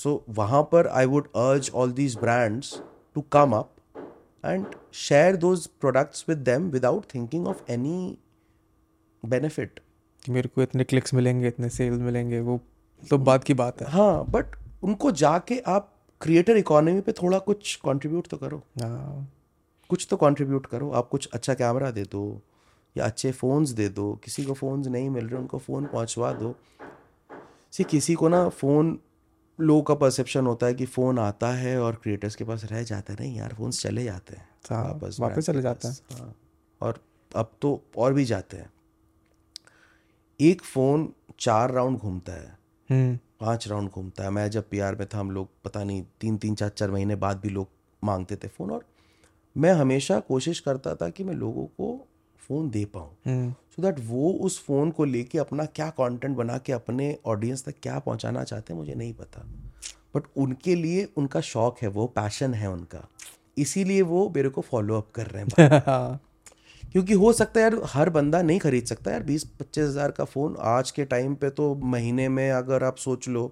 So वहाँ पर I would urge all these brands to come up and share those products with them without thinking of any benefit कि मेरे को इतने clicks मिलेंगे, इतने sales मिलेंगे, वो तो बात की बात है हाँ। बट उनको जाके आप क्रिएटर इकोनॉमी पे थोड़ा कुछ कंट्रीब्यूट तो करो, कुछ तो कंट्रीब्यूट करो। आप कुछ अच्छा कैमरा दे दो या अच्छे फ़ोन्स दे दो, किसी को फ़ोन्स नहीं मिल रहे उनको फ़ोन पहुंचवा दो। सी किसी को ना फ़ोन, लोगों का परसेप्शन होता है कि फ़ोन आता है और क्रिएटर्स के पास रह जाता है, नहीं यार फ़ोन चले जाते हैं वापस वापस चले जाते हैं हाँ, और अब तो और भी जाते हैं। एक फ़ोन चार राउंड घूमता है, पाँच राउंड घूमता है। मैं जब पीआर में था हम लोग पता नहीं तीन तीन चार चार महीने बाद भी लोग मांगते थे फ़ोन, और मैं हमेशा कोशिश करता था कि मैं लोगों को फ़ोन दे पाऊँ सो दैट वो उस फ़ोन को लेके अपना क्या कंटेंट बना के अपने ऑडियंस तक क्या पहुँचाना चाहते हैं मुझे नहीं पता, बट उनके लिए उनका शौक है, वो पैशन है उनका, इसीलिए वो मेरे को फॉलो अप कर रहे हैं। क्योंकि हो सकता है यार हर बंदा नहीं खरीद सकता यार बीस पच्चीस हज़ार का फ़ोन आज के टाइम पे, तो महीने में अगर आप सोच लो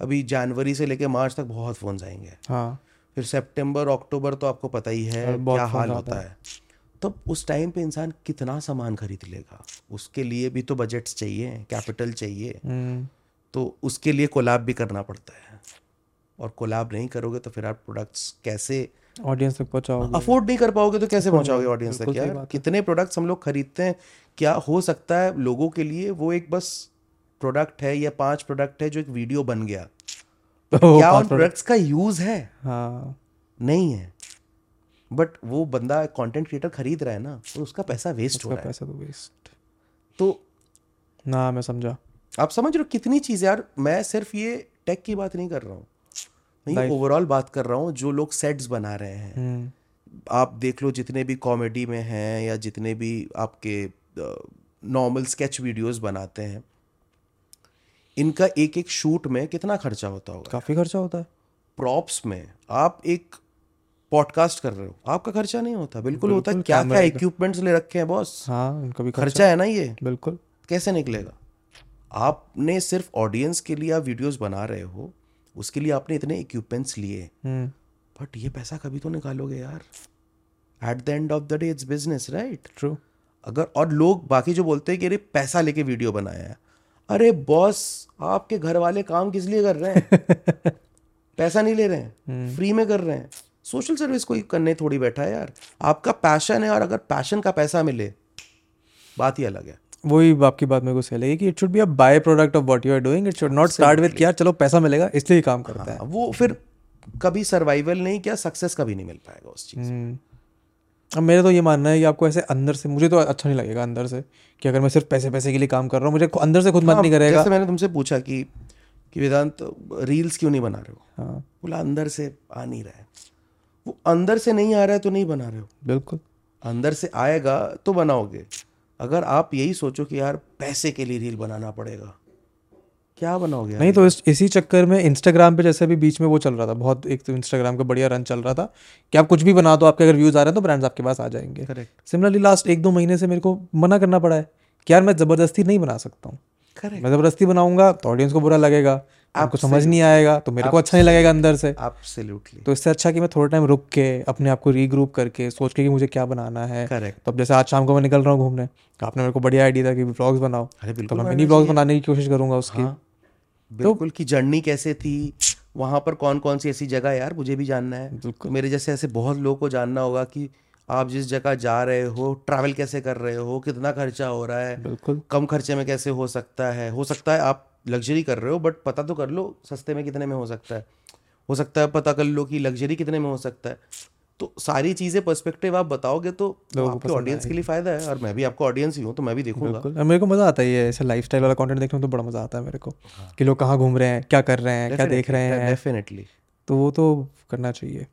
अभी जनवरी से लेके मार्च तक बहुत फ़ोन्स आएंगे हाँ। फिर सितंबर अक्टूबर तो आपको पता ही है क्या हाल होता है, तब उस टाइम पे इंसान कितना सामान खरीद लेगा, उसके लिए भी तो बजट्स चाहिए, कैपिटल चाहिए, तो उसके लिए कोलैब भी करना पड़ता है, और कोलैब नहीं करोगे तो फिर आप प्रोडक्ट्स कैसे ऑडियंस तक पहुंचाओगे, अफोर्ड नहीं कर पाओगे तो कैसे पहुंचाओगे ऑडियंस तक यार। कितने प्रोडक्ट्स हम लोग खरीदते हैं, क्या हो सकता है लोगों के लिए वो एक बस प्रोडक्ट है या पांच प्रोडक्ट है जो एक वीडियो बन गया, क्या उन प्रोडक्ट्स का यूज है हाँ। नहीं है, बट वो बंदा कंटेंट क्रिएटर खरीद रहा है ना तो उसका पैसा वेस्ट हो रहा है, पैसा तो वेस्ट तो ना। मैं समझा, आप समझ रहे हो कितनी चीज़ यार। मैं सिर्फ ये टेक की बात नहीं कर रहा हूँ, मैं ओवरऑल बात कर रहा हूँ, जो लोग सेट्स बना रहे हैं आप देख लो, जितने भी कॉमेडी में हैं या जितने भी आपके नॉर्मल स्केच वीडियोस बनाते हैं, इनका एक एक शूट में कितना खर्चा होता होगा, काफ़ी खर्चा होता है। प्रॉप्स में आप एक पॉडकास्ट कर रहे हो, आपका खर्चा नहीं होता, बिल्कुल, बिल्कुल होता है। क्या क्या इक्विपमेंट्स ले रखे हैं बॉस हाँ, उनका भी खर्चा है ना, ये बिल्कुल कैसे निकलेगा। आपने सिर्फ ऑडियंस के लिए आप वीडियोज़ बना रहे हो, उसके लिए आपने इतने इक्विपमेंट्स लिए, बट ये पैसा कभी तो निकालोगे यार। At the end of the day it's business, right? True. अगर और लोग बाकी जो बोलते हैं कि अरे पैसा लेके वीडियो बनाया है, अरे बॉस आपके घर वाले काम किस लिए कर रहे हैं पैसा नहीं ले रहे हैं, फ्री में कर रहे हैं। सोशल सर्विस कोई करने थोड़ी बैठा है यार, आपका पैशन है, और अगर पैशन का पैसा मिले बात ही अलग है। वही आपकी बात मेरे को सही लगी कि it should be a by product of what you are doing, it should not start with यार चलो पैसा मिलेगा इसलिए ही काम करता हाँ, है वो। फिर कभी सर्वाइवल नहीं क्या सक्सेस कभी नहीं मिल पाएगा उस चीज़ में। अब मेरा तो ये मानना है कि आपको ऐसे अंदर से, मुझे तो अच्छा नहीं लगेगा अंदर से कि अगर मैं सिर्फ पैसे पैसे के लिए काम कर रहा हूँ, मुझे अंदर से खुद मन नहीं करेगा। जैसे मैंने तुमसे पूछा कि कि वेदांत रील्स क्यों नहीं बना रहे हो, हाँ बोला अंदर से आ नहीं रहा है। वो अंदर से नहीं आ रहा है तो नहीं बना रहे हो। बिल्कुल अंदर से आएगा तो बनाओगे। अगर आप यही सोचो कि यार पैसे के लिए रील बनाना पड़ेगा, क्या बनाओगे? नहीं तो इस, इसी चक्कर में इंस्टाग्राम पे जैसे भी बीच में वो चल रहा था बहुत, एक तो इंस्टाग्राम का बढ़िया रन चल रहा था कि आप कुछ भी बना दो, आपके अगर व्यूज़ आ रहे हैं तो ब्रांड्स आपके पास आ जाएंगे। करेक्ट। सिमिलरली लास्ट एक दो महीने से मेरे को मना करना पड़ा है कि यार मैं ज़बरदस्ती नहीं बना सकता हूँ। करेक्ट। मैं ज़बरदस्ती बनाऊँगा तो ऑडियंस को बुरा लगेगा, आपको समझ नहीं आएगा तो मेरे को अच्छा नहीं लगेगा अंदर से। एब्सोल्युटली। तो इससे अच्छा कि मैं थोड़ा टाइम रुक के अपने आप को रीग्रुप करके सोच के कि मुझे क्या बनाना है। करेक्ट। तो अब जैसे आज शाम को मैं निकल रहा हूँ घूमने, आपने मेरे को बढ़िया आइडिया था कि व्लॉग्स बनाओ, तो मैं मिनी व्लॉग्स बनाने की कोशिश करूँगा उसकी। बिल्कुल कि जर्नी कैसे थी, वहाँ पर कौन कौन सी ऐसी जगह, यार मुझे भी जानना है। मेरे जैसे ऐसे बहुत लोगों को जानना होगा कि आप जिस जगह जा रहे हो ट्रैवल कैसे कर रहे हो, कितना खर्चा हो रहा है, बिल्कुल कम खर्चे में कैसे हो सकता है। हो सकता है आप लग्जरी कर रहे हो बट पता तो कर लो सस्ते में कितने में हो सकता है, हो सकता है पता कर लो कि लग्जरी कितने में हो सकता है। तो सारी चीज़ें पर्सपेक्टिव आप बताओगे तो आपके ऑडियंस के लिए फ़ायदा है। और मैं भी आपका ऑडियंस ही हूँ तो मैं भी देखूंगा। मेरे को मज़ा आता है ऐसे लाइफस्टाइल वाला कंटेंट देखने में, तो बड़ा मज़ा आता है मेरे को कि लोग कहाँ घूम रहे हैं, क्या कर रहे हैं, क्या देख रहे हैं। डेफिनेटली। तो वो तो करना चाहिए।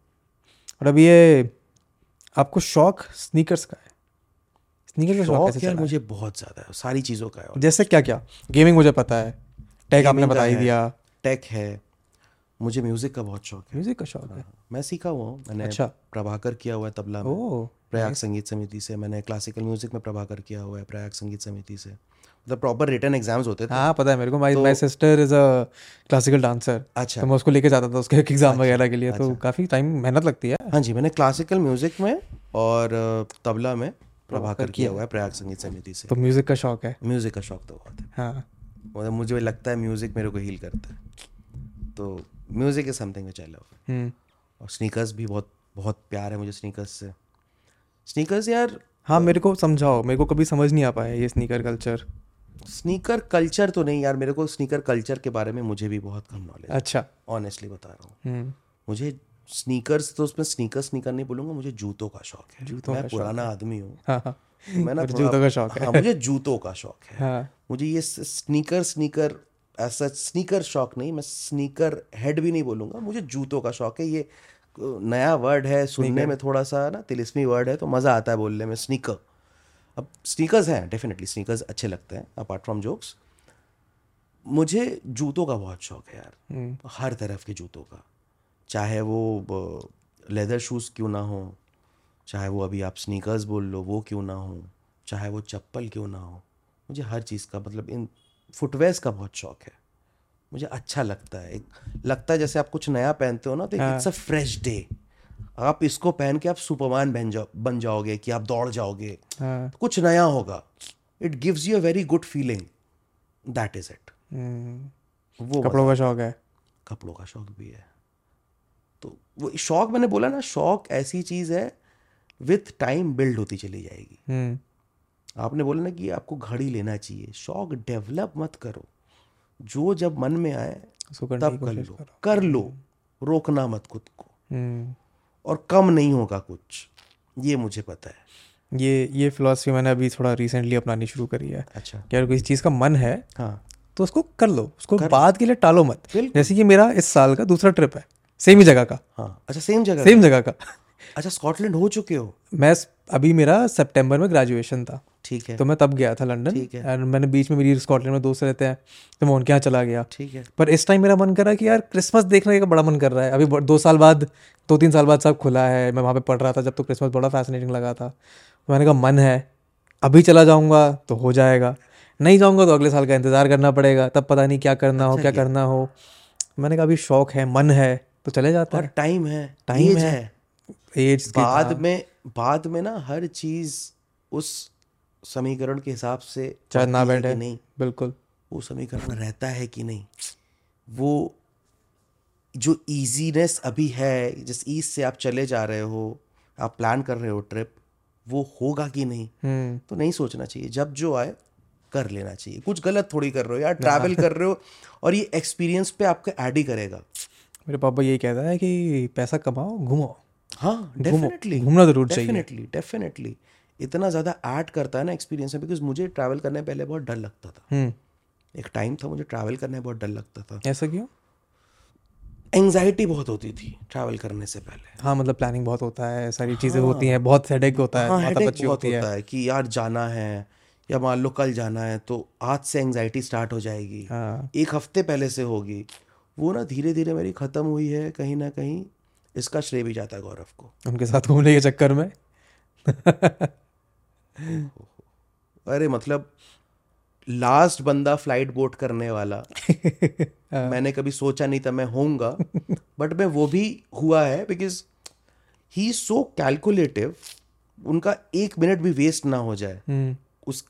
और अब ये आपको शौक स्नीकर्स का है, स्नीकर्स का शौक यार मुझे बहुत ज़्यादा है, सारी चीज़ों का है। जैसे क्या क्या? गेमिंग मुझे पता है, टेक आपने बता ही दिया, टेक है। मुझे म्यूज़िक का बहुत शौक है, म्यूज़िक का शौक है। मैं सीखा हुआ हूँ, मैंने अच्छा। प्रभाकर किया हुआ है तबला में प्रयाग संगीत समिति से, मैंने क्लासिकल म्यूज़िक में प्रभाकर किया हुआ है प्रयाग संगीत समिति से। मतलब प्रॉपर रिटन एग्जाम्स होते थे। हाँ पता है मेरे को, my my sister is a classical dancer. अच्छा। तो मैं उसको लेके जाता था उसके एग्ज़ाम वगैरह के लिए, तो काफ़ी टाइम मेहनत लगती है। हाँ जी, मैंने क्लासिकल म्यूज़िक में और तबला में प्रभाकर किया हुआ है प्रयाग संगीत समिति से। तो म्यूज़िक का शौक है, म्यूज़िक का शौक तो बहुत है। हाँ मतलब मुझे लगता है म्यूज़िक मेरे को हील करता है, तो music is something which I love. और स्नीकर्स भी बहुत बहुत प्यार है मुझे स्नीकर्स से। स्नीकर्स यार हाँ मेरे को समझाओ, मेरे को कभी समझ नहीं आ पाया ये स्नीकर कल्चर। स्नीकर कल्चर तो नहीं यार, मेरे को स्नीकर कल्चर के बारे में मुझे भी बहुत कम नॉलेज। अच्छा। ऑनेस्टली बता रहा हूँ, मुझे स्नीकर्स तो उसमें स्नीकर स्नीकर नहीं बोलूँगा, मुझे जूतों का शौक है। जूतों का पुराना आदमी हूँ मैं ना, जूतों का शौक है मुझे, जूतों का शौक है मुझे। ये स्नीकर स्नीकर ऐसा स्नीकर शौक नहीं, मैं स्नीकर हेड भी नहीं बोलूँगा, मुझे जूतों का शौक है। ये नया वर्ड है, सुनने में थोड़ा सा ना तिलिस्मी वर्ड है, तो मज़ा आता है बोलने में स्नीकर। अब स्नीकर्स हैं, डेफिनेटली स्नीकर्स अच्छे लगते हैं अपार्ट फ्रॉम जोक्स। मुझे जूतों का बहुत शौक है यार, हर तरफ के जूतों का, चाहे वो लेदर शूज़ क्यों ना हो, चाहे वो अभी आप स्नीकर्स बोल लो वो क्यों ना हो, चाहे वो चप्पल क्यों ना हो। मुझे हर चीज़ का मतलब इन फुटवेयर्स का बहुत शौक है, मुझे अच्छा लगता है। एक लगता है जैसे आप कुछ नया पहनते हो ना तो इट्स अ फ्रेश डे, आप इसको पहन के आप सुपरमैन बन जाओ बन जाओगे कि आप दौड़ जाओगे, तो कुछ नया होगा। It gives you a very good feeling, that is it. वो कपड़ों का शौक है, कपड़ों का शौक भी है। तो वो शौक मैंने बोला ना, शौक ऐसी चीज़ है विथ टाइम बिल्ड होती चली जाएगी। hmm. आपने बोला ना कि आपको घड़ी लेना चाहिए, शौक डेवलप मत करो, जो जब मन में आए तब कर लो, कर लो, रोकना मत खुद को। और कम नहीं होगा कुछ, ये मुझे पता है। ये ये फिलॉसफी मैंने अभी थोड़ा रिसेंटली अपनानी शुरू करी है। अच्छा। यार किसी चीज़ का मन है हाँ तो उसको कर लो, उसको बाद के लिए टालो मत। जैसे कि मेरा इस साल का दूसरा ट्रिप है सेम ही जगह का। हाँ अच्छा, सेम जगह सेम जगह का। अच्छा स्कॉटलैंड हो चुके हो? मैं अभी मेरा सितंबर में ग्रेजुएशन था, ठीक है, तो मैं तब गया था लंदन। एंड मैंने बीच में, मेरी स्कॉटलैंड में दोस्त रहते हैं तो मैं उनके यहाँ चला गया। ठीक है। पर इस टाइम मेरा मन कर रहा है कि यार क्रिसमस देखने का बड़ा मन कर रहा है। अभी दो साल बाद दो तीन साल बाद सब खुला है, मैं वहाँ पे पढ़ रहा था जब, तो क्रिसमस बड़ा फैसिनेटिंग लगा था। मैंने कहा मन है अभी चला जाऊँगा तो हो जाएगा, नहीं जाऊँगा तो अगले साल का इंतज़ार करना पड़ेगा, तब पता नहीं क्या करना हो क्या करना हो। मैंने कहा अभी शौक है, मन है तो चले जाता है, टाइम है, टाइम है। एज बाद में बाद में ना हर चीज़ उस समीकरण के हिसाब से चलना बैठे नहीं, बिल्कुल वो समीकरण रहता है कि नहीं। वो जो ईजीनेस अभी है, जिस ईज से आप चले जा रहे हो, आप प्लान कर रहे हो ट्रिप, वो होगा कि नहीं। हुँ. तो नहीं सोचना चाहिए, जब जो आए कर लेना चाहिए। कुछ गलत थोड़ी कर रहे हो यार, ट्रैवल कर रहे हो और ये एक्सपीरियंस पे आपको ऐड ही करेगा। मेरे पापा यही कहता है कि पैसा कमाओ, घूमो। हाँ डेफिनेटली घूमना जरूर चाहिए, डेफिनेटली डेफिनेटली। इतना ज़्यादा ऐड करता है ना एक्सपीरियंस में, बिकॉज मुझे ट्रैवल करने पहले बहुत डर लगता था। एक टाइम था मुझे ट्रैवल करने बहुत डर लगता था। ऐसा क्यों? एंग्जाइटी बहुत होती थी ट्रैवल करने से पहले। हाँ मतलब प्लानिंग बहुत होता है, सारी हाँ, चीज़ें होती हैं, बहुत हेडेक होता है, हाँ, माथा पच्ची होती है।, है कि यार जाना है या मान लो कल जाना है तो आज से एंग्जाइटी स्टार्ट हो जाएगी। हाँ। एक हफ्ते पहले से होगी वो ना, धीरे धीरे मेरी ख़त्म हुई है कहीं ना कहीं। इसका श्रेय भी जाता है गौरव को, उनके साथ घूमने के चक्कर में। अरे मतलब लास्ट बंदा फ्लाइट बोट करने वाला मैंने कभी सोचा नहीं था मैं होऊंगा, बट मैं वो भी हुआ है because he is so calculative. उनका एक मिनट भी वेस्ट ना हो जाए hmm. उस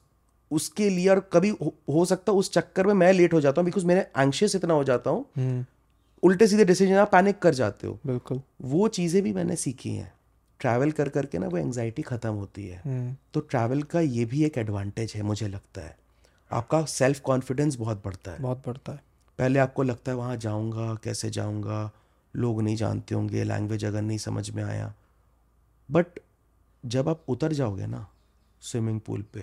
उसके लिए। और कभी हो, हो सकता है उस चक्कर में मैं लेट हो जाता हूँ बिकॉज मैंने एंग्शियस इतना हो जाता हूँ hmm. उल्टे सीधे डिसीजन, आप पैनिक कर जाते हो। बिल्कुल वो चीज़ें भी मैंने सीखी हैं ट्रैवल कर करके ना, वो एंग्जाइटी ख़त्म होती है hmm. तो ट्रैवल का ये भी एक एडवांटेज है मुझे लगता है। आपका सेल्फ कॉन्फिडेंस बहुत बढ़ता है, बहुत बढ़ता है। पहले आपको लगता है वहाँ जाऊँगा कैसे जाऊँगा, लोग नहीं जानते होंगे, लैंग्वेज अगर नहीं समझ में आया, बट जब आप उतर जाओगे ना स्विमिंग पूल पे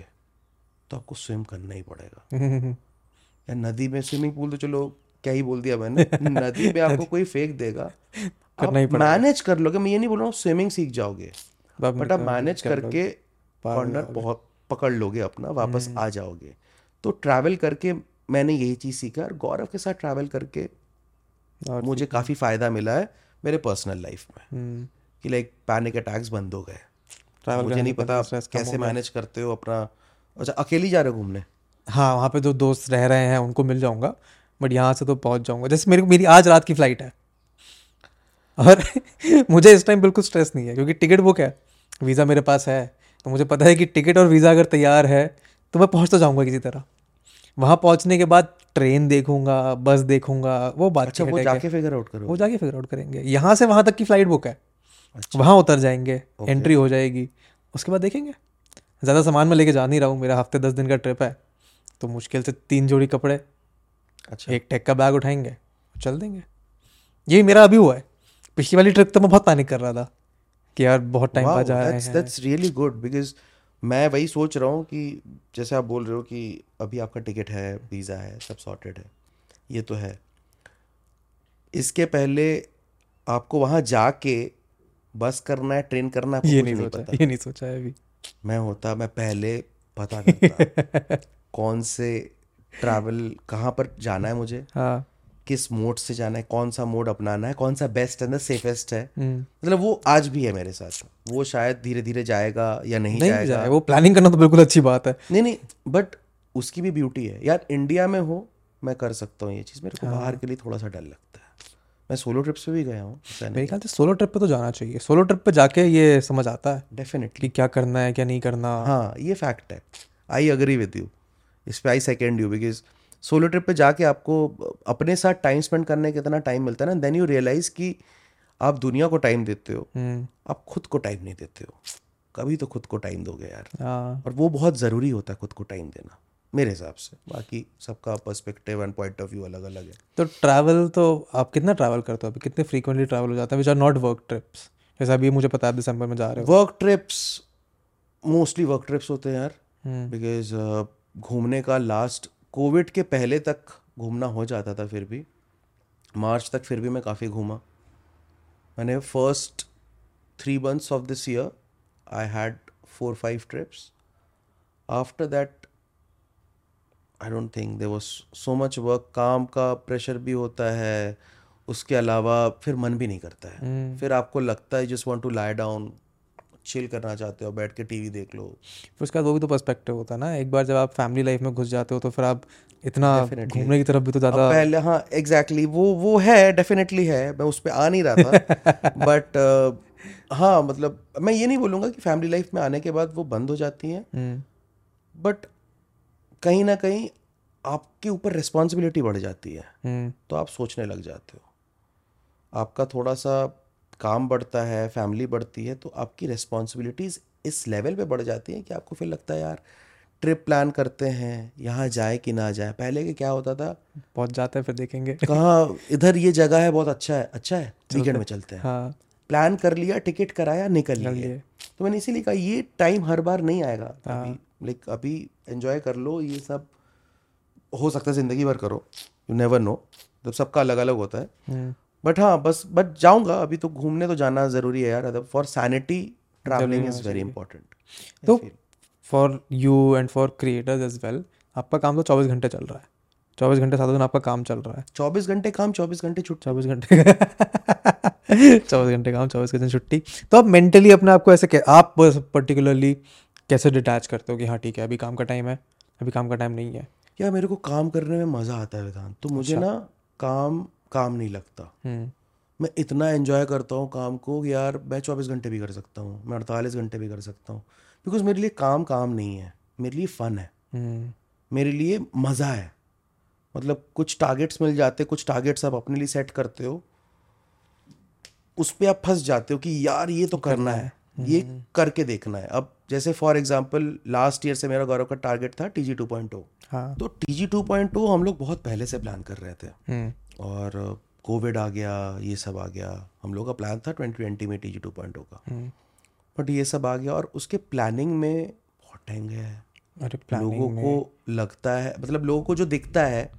तो आपको स्विम करना ही पड़ेगा। या नदी में, स्विमिंग पूल तो चलो क्या ही बोल दिया मैंने, नदी में आपको कोई फेंक देगा, आप मैनेज कर लोगे। मैं ये नहीं बोल रहा हूँ स्विमिंग सीख जाओगे, बट आप मैनेज करके कॉर्नर बहुत पकड़ लोगे अपना, वापस आ जाओगे। तो ट्रैवल करके मैंने यही चीज़ सीखा और गौरव के साथ ट्रैवल करके और मुझे काफ़ी फ़ायदा मिला है मेरे पर्सनल लाइफ में कि लाइक पैनिक अटैक्स बंद हो गए। ट्रैवल मुझे नहीं पता कैसे मैनेज करते हो अपना। अच्छा अकेली जा रहे हो घूमने? हाँ वहाँ पे जो दोस्त रह रहे हैं उनको मिल जाऊँगा, बट यहाँ से तो पहुँच जाऊँगा। जैसे मेरे मेरी आज रात की फ़्लाइट है और मुझे इस टाइम बिल्कुल स्ट्रेस नहीं है क्योंकि टिकट बुक है, वीज़ा मेरे पास है, तो मुझे पता है कि टिकट और वीज़ा अगर तैयार है तो मैं पहुँच तो जाऊँगा किसी तरह। वहाँ पहुँचने के बाद ट्रेन देखूंगा, बस देखूंगा, वो बात अच्छा, वो जाके फिगर आउट करो, वो जाके फिगर आउट करेंगे। यहाँ से वहाँ तक की फ़्लाइट बुक है, अच्छा। वहाँ उतर जाएंगे, एंट्री हो जाएगी, उसके बाद देखेंगे। ज़्यादा सामान मैं लेके जा नहीं रहा हूँ, मेरा हफ्ते दस दिन का ट्रिप है, तो मुश्किल से तीन जोड़ी कपड़े, अच्छा एक टेक का बैग उठाएंगे, चल देंगे। यही मेरा अभी हुआ है। पिछली वाली ट्रिप तो मैं बहुत पैनिक कर रहा था कि यार बहुत टाइम बाद जा रहे हैं। दैट्स रियली गुड बिकॉज़ मैं वही सोच रहा हूँ कि जैसे आप बोल रहे हो कि अभी आपका टिकट है, वीज़ा है, सब सॉर्टेड है, ये तो है। इसके पहले आपको वहाँ जाके बस करना है, ट्रेन करना है, ये नहीं, नहीं पता, ये नहीं सोचा है अभी। मैं होता मैं पहले पता करता कौन से ट्रैवल, कहाँ पर जाना है मुझे, हाँ किस मोड से जाना है, कौन सा मोड अपनाना है, कौन सा बेस्ट एंड द सेफेस्ट है। मतलब वो आज भी है मेरे साथ, वो शायद धीरे धीरे जाएगा या नहीं, नहीं जाएगा जाए। वो प्लानिंग करना तो बिल्कुल अच्छी बात है, नहीं नहीं बट उसकी भी ब्यूटी है यार। इंडिया में हो मैं कर सकता हूँ ये चीज़, मेरे को हाँ। बाहर के लिए थोड़ा सा डर लगता है। मैं सोलो ट्रिप पे भी गया हूँ, मेरे ख्याल से सोलो ट्रिप पे तो जाना चाहिए। सोलो ट्रिप पे जाके ये समझ आता है डेफिनेटली क्या करना है क्या नहीं करना। हाँ ये फैक्ट है, आई अग्री विद यू, इस पे I second you because solo trip पे जाके आपको अपने साथ टाइम स्पेंड करने का इतना टाइम मिलता है ना, देन यू रियलाइज कि आप दुनिया को टाइम देते हो, आप खुद को टाइम नहीं देते हो। कभी तो खुद को टाइम दोगे यार, और वो बहुत ज़रूरी होता है खुद को टाइम देना मेरे हिसाब से। बाकी सबका perspective and point of view अलग अलग है। तो ट्रैवल तो आप कितना ट्रैवल करते हो? अभी कितने फ्रीक्वेंटली ट्रैवल हो जाता है which are not work trips? जैसे अभी मुझे पता है दिसंबर में जा रहे हो। Work trips mostly work trips होते हैं यार बिकॉज घूमने का लास्ट कोविड के पहले तक घूमना हो जाता था, फिर भी मार्च तक फिर भी मैं काफ़ी घूमा। मैंने first three months of this year I had four five trips. After that I don't think there was so much work, काम का प्रेशर भी होता है, उसके अलावा फिर मन भी नहीं करता है mm. फिर आपको लगता है just want to lie down, chill करना चाहते हो, बैठ के टीवी देख लो। फिर उसका वो भी तो पर्सपेक्टिव होता है ना, एक बार जब आप फैमिली लाइफ में घुस जाते हो तो फिर आप इतना घूमने की तरफ भी तो ज़्यादा पहले। हाँ एग्जैक्टली exactly, वो वो है डेफिनेटली है, मैं उस पर आ नहीं रहा था बट uh, हाँ मतलब मैं ये नहीं बोलूँगा कि फैमिली लाइफ में आने के बाद वो बंद हो जाती हैं, बट hmm. कहीं ना कहीं आपके ऊपर रिस्पॉन्सिबिलिटी बढ़ जाती है hmm. तो आप सोचने लग जाते हो, आपका थोड़ा सा काम बढ़ता है, फैमिली बढ़ती है, तो आपकी रिस्पॉन्सिबिलिटीज़ इस लेवल पे बढ़ जाती है कि आपको फिर लगता है यार ट्रिप प्लान करते हैं यहाँ जाए कि ना जाए। पहले के क्या होता था, बहुत जाते हैं फिर देखेंगे कहाँ इधर ये जगह है बहुत अच्छा है, अच्छा है वीकेंड में चलते हैं, हाँ प्लान कर लिया, टिकट कराया, निकल लिए। तो मैंने इसीलिए कहा ये टाइम हर बार नहीं आएगा, अभी लाइक अभी एंजॉय कर लो, ये सब हो सकता है ज़िंदगी भर करो, यू नेवर नो, जब सबका अलग अलग होता है। बट हाँ बस बट जाऊँगा अभी, तो घूमने तो जाना ज़रूरी है यार, for sanity travelling is very important. तो for you and for creators as well, आपका काम तो चौबीस घंटे चल रहा है, चौबीस घंटे सातों दिन आपका काम चल रहा है, चौबीस घंटे काम चौबीस घंटे छुट्टी, चौबीस घंटे चौबीस घंटे काम चौबीस घंटे छुट्टी। तो आप मेंटली अपने आपको ऐसे क्या, आप पर्टिकुलरली कैसे डिटैच करते हो कि हाँ ठीक है अभी काम का टाइम है, अभी काम का टाइम नहीं है? यार मेरे को काम करने में मज़ा आता है वेदांत, तो मुझे ना काम काम नहीं लगता, मैं इतना एंजॉय करता हूँ काम को कि यार मैं चौबीस घंटे भी कर सकता हूँ, मैं अड़तालीस घंटे भी कर सकता हूँ, बिकॉज मेरे लिए काम काम नहीं है, मेरे लिए फ़न है, मेरे लिए मज़ा है। मतलब कुछ टारगेट्स मिल जाते, कुछ टारगेट्स आप अपने लिए सेट करते हो, उस पर आप फंस जाते हो कि यार ये तो करना है, ये करके देखना है। अब जैसे फॉर एग्जांपल लास्ट ईयर से मेरा गौरव का टारगेट था T G two point O, हाँ। तो T G two point O हम लोग बहुत पहले से प्लान कर रहे थे, और कोविड आ गया, ये सब आ गया, हम लोग का प्लान था ट्वेंटी ट्वेंटी में T G two point O का, बट ये सब आ गया और उसके प्लानिंग में बहुत टाइम गया है। लोगों को लगता है, मतलब लोगों को जो दिखता है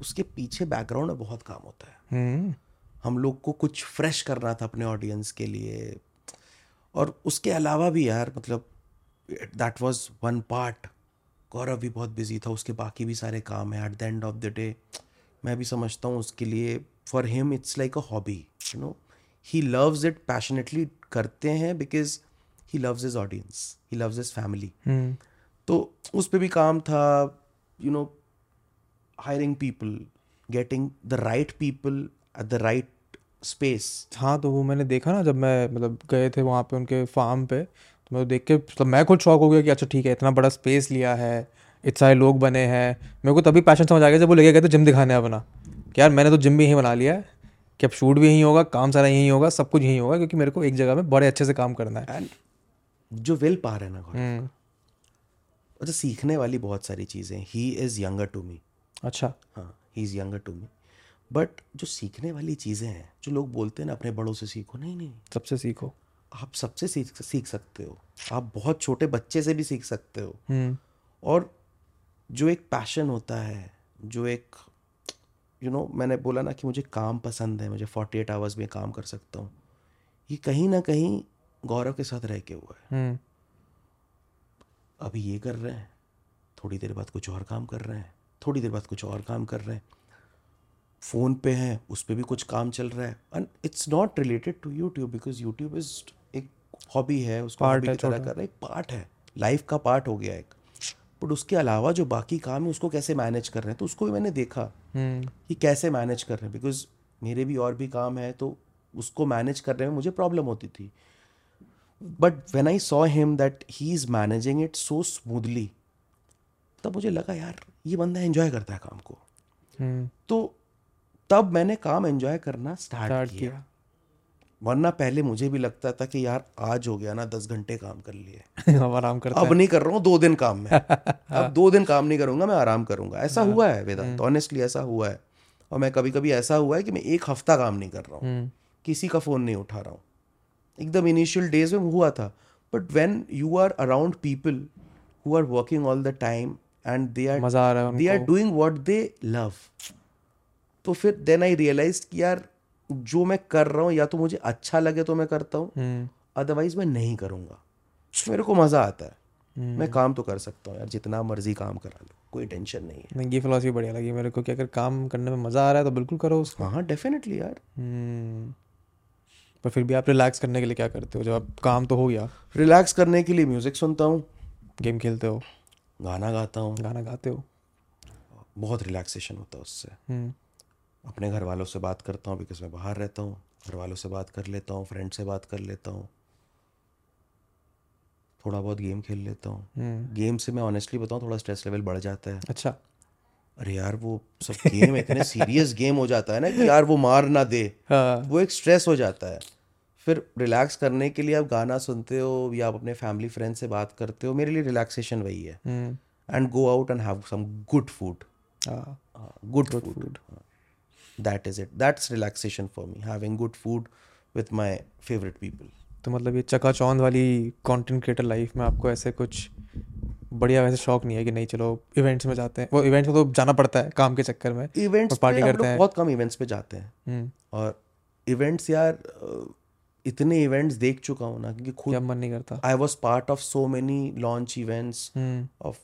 उसके पीछे बैकग्राउंड में बहुत काम होता है। हम लोग को कुछ फ्रेश करना था अपने ऑडियंस के लिए, और उसके अलावा भी यार मतलब that was one part. Gaurav भी बहुत बिजी था, उसके बाकी भी सारे काम है। At the end of the day मैं भी समझता हूँ उसके लिए, for him it's like a hobby, you know, he loves it passionately करते हैं, because he loves his audience, he loves his family. तो उस पर भी काम था, you know, hiring people, getting the right people at the right space. हाँ, तो वो मैंने देखा ना जब मैं मतलब गए थे वहाँ पे उनके फार्म पे, तो मैं देख के तो मैं खुद शॉक हो गया कि अच्छा ठीक है, इतना बड़ा स्पेस लिया है, इतने सारे लोग बने हैं। मेरे को तभी पैशन समझ आ गया जब वो लेके गए तो जिम दिखाने अपना, कि यार मैंने तो जिम भी यहीं बना लिया है, कि अब शूट भी यहीं होगा, काम सारा यहीं होगा, सब कुछ यहीं होगा, क्योंकि मेरे को एक जगह में बड़े अच्छे से काम करना है। जो विल पावर है ना, अच्छा सीखने वाली बहुत सारी चीज़ें। He is younger to me. अच्छा, हाँ, he is younger to me, but जो सीखने वाली चीज़ें हैं, जो लोग बोलते हैं ना अपने बड़ों से सीखो, नहीं नहीं, सबसे सीखो। आप सबसे सीख सीख सकते हो, आप बहुत छोटे बच्चे से भी सीख सकते हो। हुँ. और जो एक पैशन होता है, जो एक यू you नो know, मैंने बोला ना कि मुझे काम पसंद है, मुझे अड़तालीस आवर्स में काम कर सकता हूँ, ये कहीं ना कहीं गौरव के साथ रह के हुआ है। हुँ. अभी ये कर रहे हैं, थोड़ी देर बाद कुछ और काम कर रहे हैं, थोड़ी देर बाद कुछ और काम कर रहे हैं, फ़ोन पे हैं उस पर भी कुछ काम चल रहा है। And it's not related to YouTube, because YouTube is एक हॉबी है, उसको हॉबी की तरह कर रहे हैं, एक पार्ट है, लाइफ का पार्ट हो गया एक। बट उसके अलावा जो बाकी काम है उसको कैसे मैनेज कर रहे हैं, तो उसको भी मैंने देखा कि कैसे मैनेज कर रहे हैं, बिकॉज मेरे भी और भी काम है, तो उसको मैनेज करने में मुझे प्रॉब्लम होती थी। But when I saw him that he is managing it so smoothly, तब मुझे लगा यार ये बंदा एंजॉय करता है काम को। hmm. तो तब मैंने काम एंजॉय करना स्टार्ट किया।, किया वरना पहले मुझे भी लगता था कि यार आज हो गया ना, दस घंटे काम कर लिए अब आराम करता अब है। नहीं कर रहा हूँ, दो दिन काम में अब दो दिन काम नहीं करूँगा, मैं आराम करूँगा। ऐसा हाँ। हुआ है वेदांत, ऑनेस्टली ऐसा हुआ है। और मैं कभी कभी ऐसा हुआ है कि मैं एक हफ्ता काम नहीं कर रहा हूँ, किसी का फ़ोन नहीं उठा रहा हूँ, एकदम इनिशियल डेज में हुआ था। But when you are around people who are working all the time and they are they are doing what they love, तो फिर देन आई रियलाइज कि यार जो मैं कर रहा हूँ या तो मुझे अच्छा लगे तो मैं करता हूँ, अदरवाइज मैं नहीं करूँगा। मेरे को मज़ा आता है, मैं काम तो कर सकता हूँ यार, जितना मर्जी काम करा लो, कोई टेंशन नहीं है। ये फिलॉसफी बढ़िया लगी मेरे को कि अगर काम करने में मज़ा आ रहा है तो बिल्कुल करो उसको। हाँ डेफिनेटली यार। पर फिर भी आप रिलैक्स करने के लिए क्या करते हो जब आप काम तो हो गया? रिलैक्स करने के लिए म्यूज़िक सुनता हूँ, गेम खेलते हो, गाना गाता हूँ। गाना गाते हो? बहुत रिलैक्सेशन होता है उससे। अपने घर वालों से बात करता हूँ, बिकॉज मैं बाहर रहता हूँ, घर वालों से बात कर लेता हूँ, फ्रेंड से बात कर लेता हूँ, थोड़ा बहुत गेम खेल लेता हूँ। गेम से मैं ऑनेस्टली बताऊँ थोड़ा स्ट्रेस लेवल बढ़ जाता है। अच्छा। अरे यार वो सब गेम इतने सीरियस गेम हो जाता है ना कि यार वो मार ना दे, वो एक स्ट्रेस हो जाता है। फिर रिलैक्स करने के लिए आप गाना सुनते हो या आप अपने फैमिली फ्रेंड से बात करते हो, मेरे लिए रिलैक्सेशन वही है। and go out and have some good food. Ah, uh, good, good food. food. That is it. That's relaxation for me. Having good food with my favorite people. तो मतलब ये चकाचौंध वाली कंटेंट क्रिएटर लाइफ में आपको ऐसे कुछ बढ़िया वैसे शौक नहीं है कि नहीं चलो इवेंट्स में जाते हैं? वो इवेंट्स में तो जाना पड़ता है काम के चक्कर में, इवेंट्स पार्टी करते हैं, बहुत कम इवेंट्स पे जाते हैं। और इवेंट्स यार इतने इवेंट्स देख चुका हूँ ना, क्योंकि खुद मन नहीं करता। I was part of so many launch events of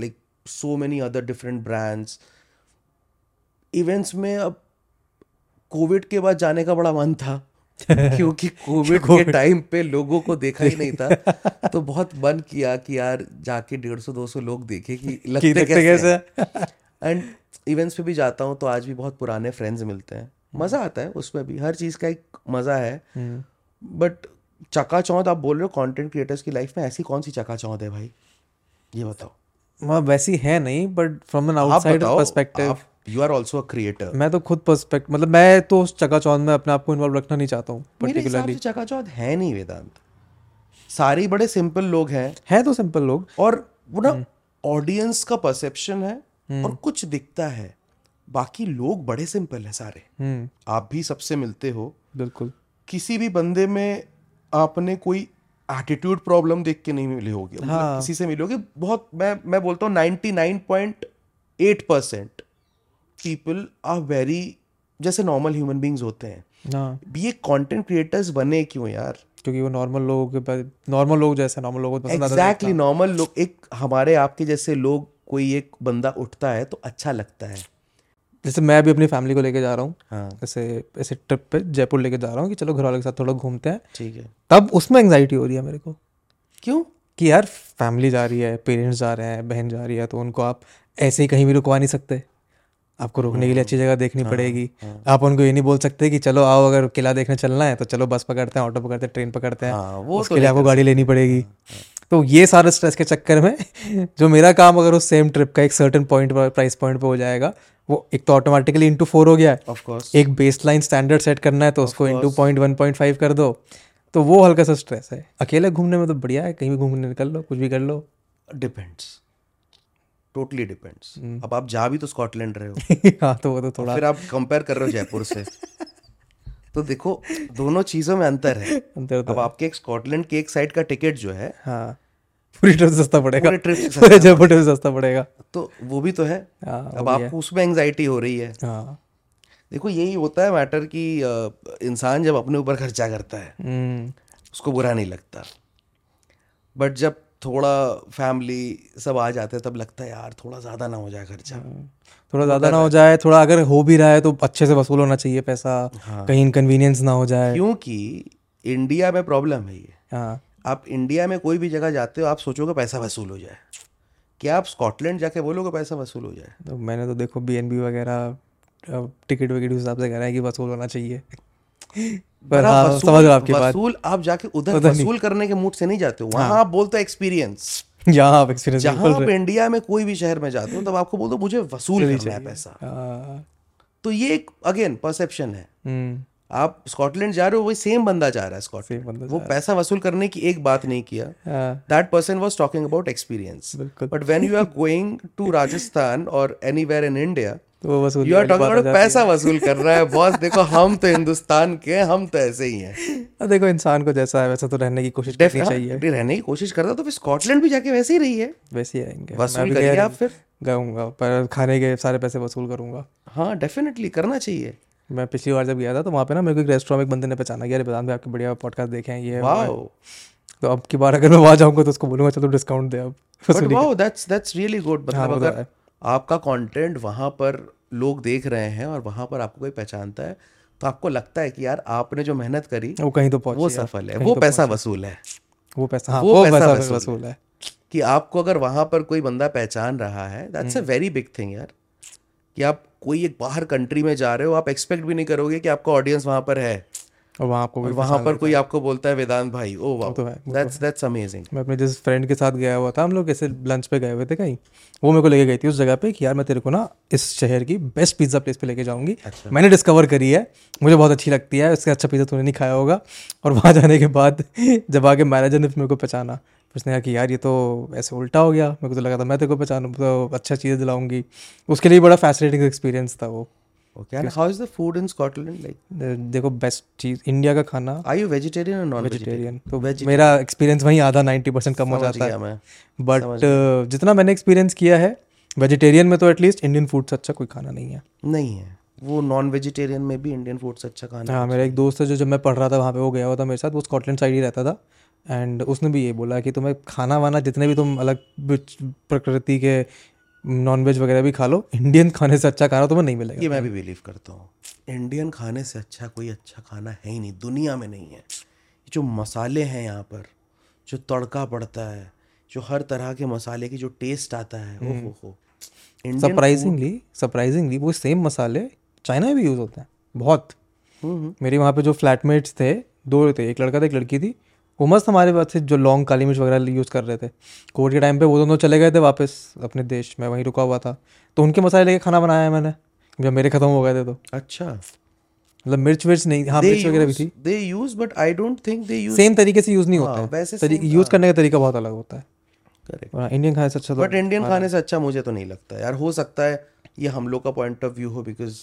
like so many other different brands. Events में अब कोविड के बाद जाने का बड़ा मन था क्योंकि कोविड के टाइम पे लोगों को देखा ही नहीं था तो बहुत मन किया कि यार जाके डेढ़ सौ दो सौ लोग देखे कि लगते, लगते कैसे। एंड इवेंट्स पे भी जाता हूँ तो आज भी बहुत पुराने फ्रेंड्स मिलते हैं, मज़ा आता है उसमें भी। हर चीज़ का एक मज़ा है। बट चकाचौंध आप बोल रहे हो, कंटेंट क्रिएटर्स की लाइफ में ऐसी कौन सी चकाचौंध है भाई, ये बताओ। वैसी है नहीं, but from an outside perspective You are also a creator. मैं तो खुद पर्सपेक्ट मतलब मैं तो चकाचौंध में अपने आप को इन्वॉल्व रखना नहीं चाहता हूँ पर्टिकुलरली। चकाचौंध है नहीं वेदांत, सारे बड़े सिंपल लोग हैं। हैं तो सिंपल लोग, और वो ना ऑडियंस का परसेप्शन है और कुछ दिखता है, बाकी लोग बड़े सिंपल हैं सारे। आप भी सबसे मिलते हो, बिल्कुल। किसी भी बंदे में आपने कोई एटीट्यूड प्रॉब्लम देख के नहीं मिले होगी, मतलब किसी से मिलोगे बहुत, मैं मैं बोलता हूँ ninety nine point eight percent people are very जैसे नॉर्मल ह्यूमन बींग्स होते हैं। ये कंटेंट क्रिएटर्स बने क्यों यार? क्योंकि वो नॉर्मल लोगों के नॉर्मल लोग जैसे नॉर्मल लोगों को पसंद आता है। एग्जैक्टली, नॉर्मल लोग, एक हमारे आपके जैसे लोग, कोई एक बंदा उठता है तो अच्छा लगता है। जैसे मैं भी अपनी फैमिली को लेके जा रहा हूँ, हाँ, ऐसे ऐसे ट्रिप पे जयपुर लेके जा रहा हूँ कि चलो घर वालों के साथ थोड़ा घूमते हैं, ठीक है। तब उसमें एंग्जाइटी हो रही है मेरे को, क्यों कि यार फैमिली जा रही है, पेरेंट्स जा रहे हैं, बहन जा रही है, तो उनको आप ऐसे ही कहीं भी रुकवा नहीं सकते। आपको रोकने के लिए अच्छी जगह देखनी पड़ेगी। आप उनको ये नहीं बोल सकते कि चलो आओ, अगर किला देखने चलना है तो चलो बस पकड़ते हैं, ऑटो पकड़ते हैं, ट्रेन पकड़ते हैं, वो उसके लिए आपको गाड़ी लेनी पड़ेगी। तो ये सारे स्ट्रेस के चक्कर में जो मेरा काम अगर उस सेम ट्रिप का एक सर्टेन पॉइंट प्राइस पॉइंट पे हो जाएगा, वो एक तो ऑटोमेटिकली इंटू फोर हो गया है। एक बेसलाइन स्टैंडर्ड सेट करना है तो उसको into point one point five कर दो, तो वो हल्का सा स्ट्रेस है। अकेले घूमने में तो बढ़िया है, कहीं भी घूमने निकल लो, कुछ भी कर लो। Depends, totally depends. अब आप जा भी तो स्कॉटलैंड रहे हो हाँ, तो वो तो थोड़ा, फिर आप कंपेयर कर रहे हो जयपुर से तो देखो दोनों चीजों में अंतर है, अंतर तो अब है। आपके एक स्कॉटलैंड के एक साइड का टिकट जो है, हाँ, पूरी ट्रिप सस्ता पड़ेगा, पूरी ट्रिप सस्ता, जयपुर ट्रिप सस्ता पड़ेगा, तो वो भी तो है। हाँ, अब आपको उसमें एंग्जाइटी हो रही है। हाँ, देखो यही होता है मैटर कि इंसान जब अपने ऊपर खर्चा करता है उसको बुरा नहीं लगता, बट जब थोड़ा फैमिली सब आ जाते हैं तब लगता है यार थोड़ा ज़्यादा ना हो जाए खर्चा, थोड़ा ज़्यादा ना हो जाए, थोड़ा अगर हो भी रहा है तो अच्छे से वसूल होना चाहिए पैसा। हाँ, कहीं इनकन्वीनियंस ना हो जाए, क्योंकि इंडिया में प्रॉब्लम है ये। हाँ, आप इंडिया में कोई भी जगह जाते हो आप सोचोगे पैसा वसूल हो जाए, क्या आप स्कॉटलैंड जाके बोलोगे पैसा वसूल हो जाए? तो मैंने तो देखो बी एन बी वगैरह टिकट विकेट हिसाब से कह रहे हैं कि वसूल होना चाहिए। हाँ, वसूल, समझ रहा आपकी बात। वसूल आप जाके उधर वसूल करने के मूड से नहीं जाते हो, वहाँ आप बोलते हो एक्सपीरियंस। जहाँ आप एक्सपीरियंस, जहाँ आप इंडिया में कोई भी शहर में जाते हो तब आपको बोलते हो मुझे वसूल करना है पैसा। तो ये एक अगेन परसेप्शन है। आप स्कॉटलैंड जा रहे हो, वही सेम बंदा जा रहा है स्कॉटलैंड, वो पैसा वसूल करने की एक बात नहीं किया। That person was talking about experience, but when you are going to Rajasthan और anywhere in India, you are talking about पैसा वसूल कर रहा है बॉस। देखो हम तो हिंदुस्तान के, हम तो ऐसे ही हैं। देखो इंसान को जैसा है वैसा तो रहने की कोशिश करनी चाहिए। रहने की कोशिश करता तो फिर स्कॉटलैंड भी जाके वैसे ही रही है, वैसे ही रहेंगे। वसूल करिए आप, फिर गाऊंगा पर खाने के सारे पैसे वसूल करूंगा। हाँ, डेफिनेटली करना चाहिए। मैं पिछली बार जब गया था तो वहाँ पे ना मेरे को एक रेस्टोरेंट में बंदे ने पहचाना, गया वेदांत भाई आपके बढ़िया पॉडकास्ट देखे हैं ये, तो अब की बार अगर मैं वहाँ जाऊँगा तो उसको बोलूँगा चलो डिस्काउंट दे अब। But wow, that's that's really good. मतलब अगर आपका कंटेंट वहाँ पर लोग देख रहे हैं और वहाँ पर आपको कोई पहचानता है तो आपको लगता है कि यार आपने जो मेहनत करी वो कहीं तो पहुँच, वो सफल है, वो पैसा वसूल है, वो पैसा वो पैसा वसूल है। कि आपको अगर वहाँ पर कोई बंदा पहचान रहा है, that's a very big thing यार। कि आप कोई एक बाहर कंट्री में जा रहे हो, आप एक्सपेक्ट भी नहीं करोगे कि आपका ऑडियंस वहाँ पर है और वहाँ आपको और वहाँ पर कोई आपको बोलता है वेदांत भाई, ओ वाह, दैट्स दैट्स अमेजिंग। मैं अपने जिस फ्रेंड के साथ गया हुआ था, हम लोग ऐसे लंच पे गए हुए थे कहीं, वो मेरे को लेके गई थी उस जगह पे कि यार मैं तेरे को ना इस शहर की बेस्ट पिज्ज़ा प्लेस पे लेके जाऊँगी। अच्छा। मैंने डिस्कवर करी है, मुझे बहुत अच्छी लगती है, उससे अच्छा पिज़्ज़ा तूने नहीं खाया होगा। और वहाँ जाने के बाद जब आके मैनेजर ने मेरे को पहचाना, उसने कहा कि यार ये तो ऐसे उल्टा हो गया, मेरे को तो लगा था मैं तेरे को पहचानूँ तो अच्छा चीज़ें दिलाऊंगी। उसके लिए बड़ा फैसिनेटिंग एक्सपीरियंस था वो। Okay, and how is the food in Scotland? Like देखो बेस्ट चीज़ इंडिया का खाना। आर यू वेजिटेरियन और नॉन वेजिटेरियन? तो मेरा एक्सपीरियंस वहीं आधा नाइन्टी परसेंट कम हो जाता है, बट uh, जितना मैंने एक्सपीरियंस किया है वेजिटेरियन में तो एटलीस्ट इंडियन फूड से अच्छा कोई खाना नहीं है। नहीं है वो, नॉन वेजिटेरियन में भी इंडियन फूड से अच्छा खाना। हाँ, मेरा एक दोस्त है जो जब मैं पढ़ रहा था वहाँ पे वो गया हुआ था मेरे साथ, वो स्कॉटलैंड साइड ही रहता था, एंड उसने भी ये बोला कि तुम्हें खाना वाना जितने भी तुम अलग प्रकृति के नॉन वेज वगैरह भी खा लो, इंडियन खाने से अच्छा खाना तुम्हें नहीं मिलेगा। ये मैं भी बिलीव करता हूँ, इंडियन खाने से अच्छा कोई अच्छा खाना है ही नहीं, दुनिया में नहीं है। जो मसाले हैं यहाँ पर, जो तड़का पड़ता है, जो हर तरह के मसाले की जो टेस्ट आता है, ओहो हो। सरप्राइजिंगली सरप्राइजिंगली वो सेम मसाले चाइना में भी यूज़ होते हैं बहुत। मेरे वहाँ पे जो फ्लैटमेट्स थे, दो थे, एक लड़का था एक लड़की थी, वो मस्त हमारे पास से जो लॉन्ग काली मिर्च वगैरह यूज़ कर रहे थे। कोविड के टाइम पे वो दोनों चले गए थे वापस अपने देश में, वहीं रुका हुआ था, तो उनके मसाले लेके खाना बनाया है मैंने जब मेरे ख़त्म हो गए थे। तो अच्छा, मतलब मिर्च विर्च नहीं, हाँ मिर्च वगैरह भी थी, they use but I don't think they use same तरीके से यूज़ नहीं होता है, यूज़ करने का तरीका बहुत अलग होता है। करेक्ट, इंडियन खाने से अच्छा, बट इंडियन खाने से अच्छा मुझे तो नहीं लगता यार। हो सकता है ये हम लोग का पॉइंट ऑफ व्यू हो, बिकॉज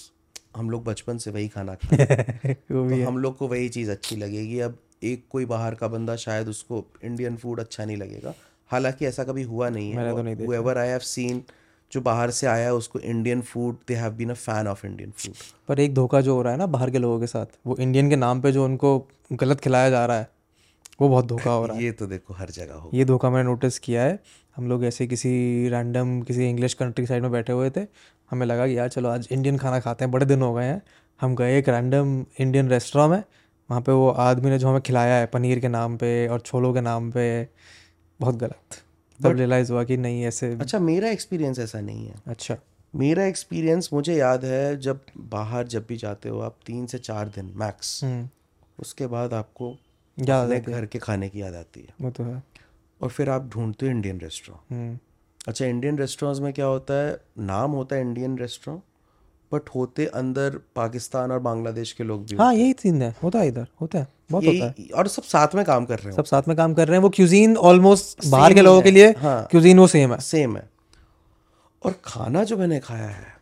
हम लोग बचपन से वही खाना खाते तो हम लोग को वही चीज़ अच्छी लगेगी। अब एक कोई बाहर का बंदा शायद उसको इंडियन फूड अच्छा नहीं लगेगा, हालांकि ऐसा कभी हुआ नहीं है। तो नहीं, whoever I have seen, जो बाहर से आया उसको Indian food, they have been a fan of Indian food. पर एक धोखा जो हो रहा है ना बाहर के लोगों के साथ, वो इंडियन के नाम पे जो उनको गलत खिलाया जा रहा है, वो बहुत धोखा हो रहा है। ये तो देखो हर जगह हो, ये धोखा मैंने नोटिस किया है। हम लोग ऐसे किसी रैंडम किसी इंग्लिश कंट्री साइड में बैठे हुए थे, हमें लगा कि यार चलो आज इंडियन खाना खाते हैं, बड़े दिन हो गए हैं। हम गए एक रैंडम इंडियन रेस्टोरेंट में, वहाँ पे वो आदमी ने जो हमें खिलाया है पनीर के नाम पे और छोलों के नाम पे, बहुत गलत। तब रियलाइज़ हुआ कि नहीं ऐसे। अच्छा, मेरा एक्सपीरियंस ऐसा नहीं है। अच्छा, मेरा एक्सपीरियंस मुझे याद है, जब बाहर जब भी जाते हो आप तीन से चार दिन मैक्स, उसके बाद आपको घर के खाने की याद आती है। वो तो है। और फिर आप ढूंढते हो इंडियन रेस्टोरेंट। अच्छा, इंडियन रेस्टोरेंट्स में क्या होता है, नाम होता है इंडियन रेस्टोरेंट, बट होते अंदर पाकिस्तान और बांग्लादेश के लोग भी। हाँ, यही सीन है, होता है इधर, होता है बहुत, होता है। और सब साथ में काम कर रहे हैं, सब साथ में काम कर रहे हैं। वो क्यूजीन ऑलमोस्ट बाहर के लोगों के लिए, हाँ क्यूजीन वो सेम है, सेम है। और खाना जो मैंने खाया है,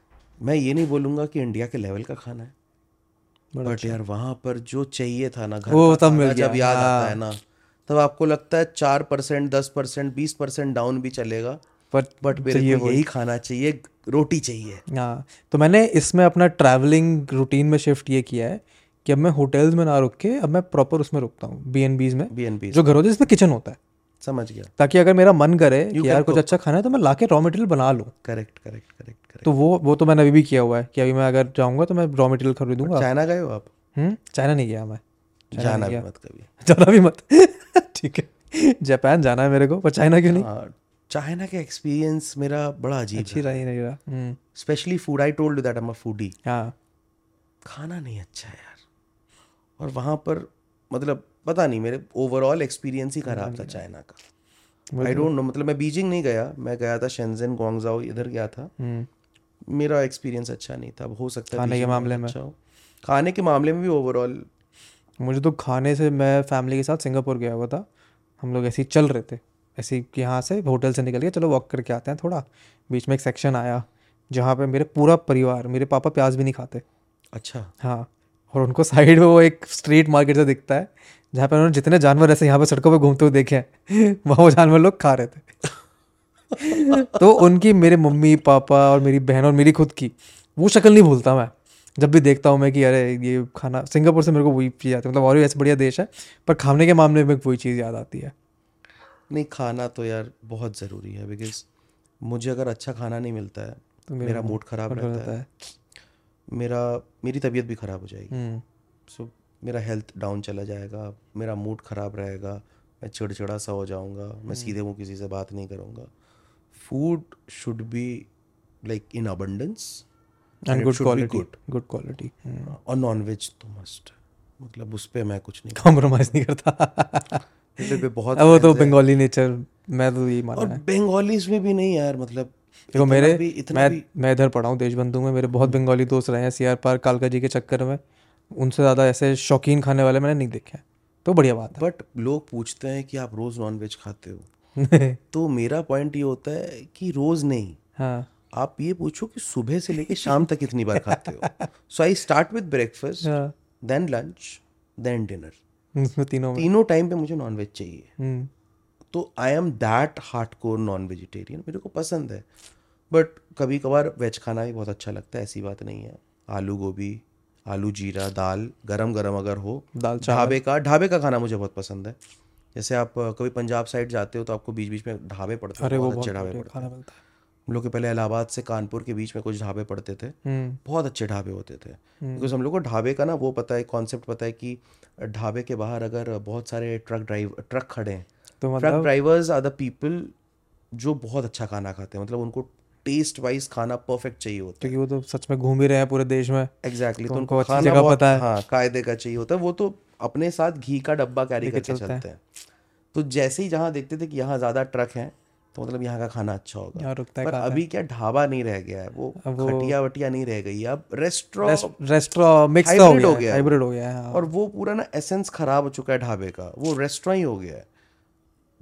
मैं ये नहीं बोलूँगा कि इंडिया के लेवल का खाना है, बट यार वहाँ पर जो चाहिए था ना, वो तब मिल गया। जब याद आता है ना, तब आपको लगता है चार परसेंट दस परसेंट बीस परसेंट डाउन भी चलेगा, बट बट मेरे को यही खाना चाहिए, रोटी चाहिए। हाँ, तो मैंने इसमें अपना ट्रैवलिंग रूटीन में शिफ्ट ये किया है कि अब मैं होटल्स में ना रुक के अब मैं प्रॉपर उसमें रुकता हूँ, बी एन बीज में, बी एन बीज जो घर होते हैं जिसमें किचन होता है। समझ गया, ताकि अगर मेरा मन करे कि यार कुछ अच्छा खाना है तो मैं लाके रॉ मटेरियल बना लूँ। Correct correct correct. तो वो वो तो मैंने अभी भी किया हुआ है कि अभी मैं अगर जाऊँगा तो मैं रॉ मटेरियल खरीदूंगा। चाइना गए हो आप? चाइना नहीं गया मैं। जाना भी मत कभी, जाना भी मत, ठीक है। जापान जाना है मेरे को, पर चाइना क्यों नहीं? चाइना का एक्सपीरियंस मेरा बड़ा अजीब अच्छी रही नहीं रहा, specially food. I told you that I am a foodie. हाँ, खाना नहीं अच्छा है यार। और वहाँ पर मतलब पता नहीं, मेरे ओवरऑल एक्सपीरियंस ही खराब था चाइना का। आई डोंट नो, मतलब मैं बीजिंग नहीं गया, मैं गया था शेंजेन, ग्वांगझाओ, इधर गया था। मेरा एक्सपीरियंस अच्छा नहीं था। हो सकता है खाने के मामले में, खाने के मामले में भी ओवरऑल। मुझे तो खाने से, मैं फैमिली के साथ सिंगापुर गया हुआ था, हम लोग ऐसे ही चल रहे थे, ऐसे कि यहाँ से होटल से निकल के चलो वॉक करके आते हैं थोड़ा। बीच में एक सेक्शन आया जहाँ पे मेरे पूरा परिवार, मेरे पापा प्याज भी नहीं खाते। अच्छा। हाँ, और उनको साइड में वो एक स्ट्रीट मार्केट से दिखता है जहाँ पे उन्होंने जितने जानवर ऐसे यहाँ पे सड़कों पे घूमते हुए देखे हैं वहाँ वो जानवर लोग खा रहे थे तो उनकी, मेरे मम्मी पापा और मेरी बहन और मेरी खुद की वो शक्ल नहीं भूलता मैं, जब भी देखता हूँ मैं कि अरे ये खाना। सिंगापुर से मेरे को वही चीज़ आती है, मतलब और भी ऐसे बढ़िया देश है, पर खाने के मामले में वही चीज़ याद आती है। नहीं, खाना तो यार बहुत ज़रूरी है, बिकॉज मुझे अगर अच्छा खाना नहीं मिलता है तो मेरा मूड ख़राब रहता है, मेरा मेरी तबीयत भी ख़राब हो जाएगी, सो मेरा हेल्थ डाउन चला जाएगा, मेरा मूड ख़राब रहेगा, मैं चिड़चिड़ा सा हो जाऊँगा, मैं सीधे मुँह किसी से बात नहीं करूँगा। Food should be like in abundance and good quality, good quality. और नॉन वेज तो मस्ट, मतलब उस पर मैं कुछ नहीं, कॉम्प्रोमाइज़ नहीं करता बहुत। वो तो बंगाली नेचर, मैं तो यही माना है। बंगालीज में भी नहीं यार, मतलब देखो मेरे भी, इतना मैं भी... मैं इधर पढ़ा हूँ देशबंधु में, मेरे बहुत बंगाली दोस्त रहे हैं सी आर पार्क कालका जी के चक्कर में, उनसे ज़्यादा ऐसे शौकीन खाने वाले मैंने नहीं देखे, तो बढ़िया बात है। बट लोग पूछते हैं कि आप रोज़ नॉन वेज खाते हो, तो मेरा पॉइंट ये होता है कि रोज नहीं, हाँ, आप ये पूछो कि सुबह से लेके शाम तक कितनी बार खाते हो. So I start with breakfast, then lunch, then dinner. तीनों तीनों टाइम पे मुझे नॉनवेज चाहिए. तो I am that hardcore non vegetarian. मेरे को पसंद है, बट कभी कभार वेज खाना भी बहुत अच्छा लगता है, ऐसी बात नहीं है. आलू गोभी, आलू जीरा, दाल गरम गरम अगर हो, दाल ढाबे का ढाबे का खाना मुझे बहुत पसंद है. जैसे आप कभी पंजाब साइड जाते हो तो आपको बीच बीच में ढाबे पड़ते हैं, बहुत अच्छे ढाबे पड़ते हैं. हम लोग के पहले इलाहाबाद से कानपुर के बीच में कुछ ढाबे पड़ते थे, बहुत अच्छे ढाबे होते थे. बिकॉज हम लोग को ढाबे का ना वो पता है, कॉन्सेप्ट पता है कि ढाबे के बाहर अगर बहुत सारे ट्रक ड्राइव ट्रक खड़े हैं, truck drivers are the people जो बहुत अच्छा खाना खाते हैं. मतलब उनको टेस्ट वाइज खाना परफेक्ट चाहिए होता है, क्योंकि वो तो सच में घूम ही रहे हैं पूरे देश में. एग्जैक्टली, तो उनको अच्छी जगह पता है, हाँ, कायदे का चाहिए होता है. वो तो अपने साथ घी का डब्बा कैरी करके चलते हैं. तो जैसे ही जहाँ देखते थे कि यहाँ ज़्यादा ट्रक हैं, तो मतलब यहाँ का खाना अच्छा होगा. पर अभी क्या ढाबा नहीं रह गया है, वो खटिया वटिया नहीं रह गई, अब रेस्टोरेंट रेस्टोरेंट मिक्स हो गया, हाइब्रिड हो गया है. और वो पूरा ना एसेंस खराब हो चुका है ढाबे का, वो रेस्टोरेंट ही हो गया है.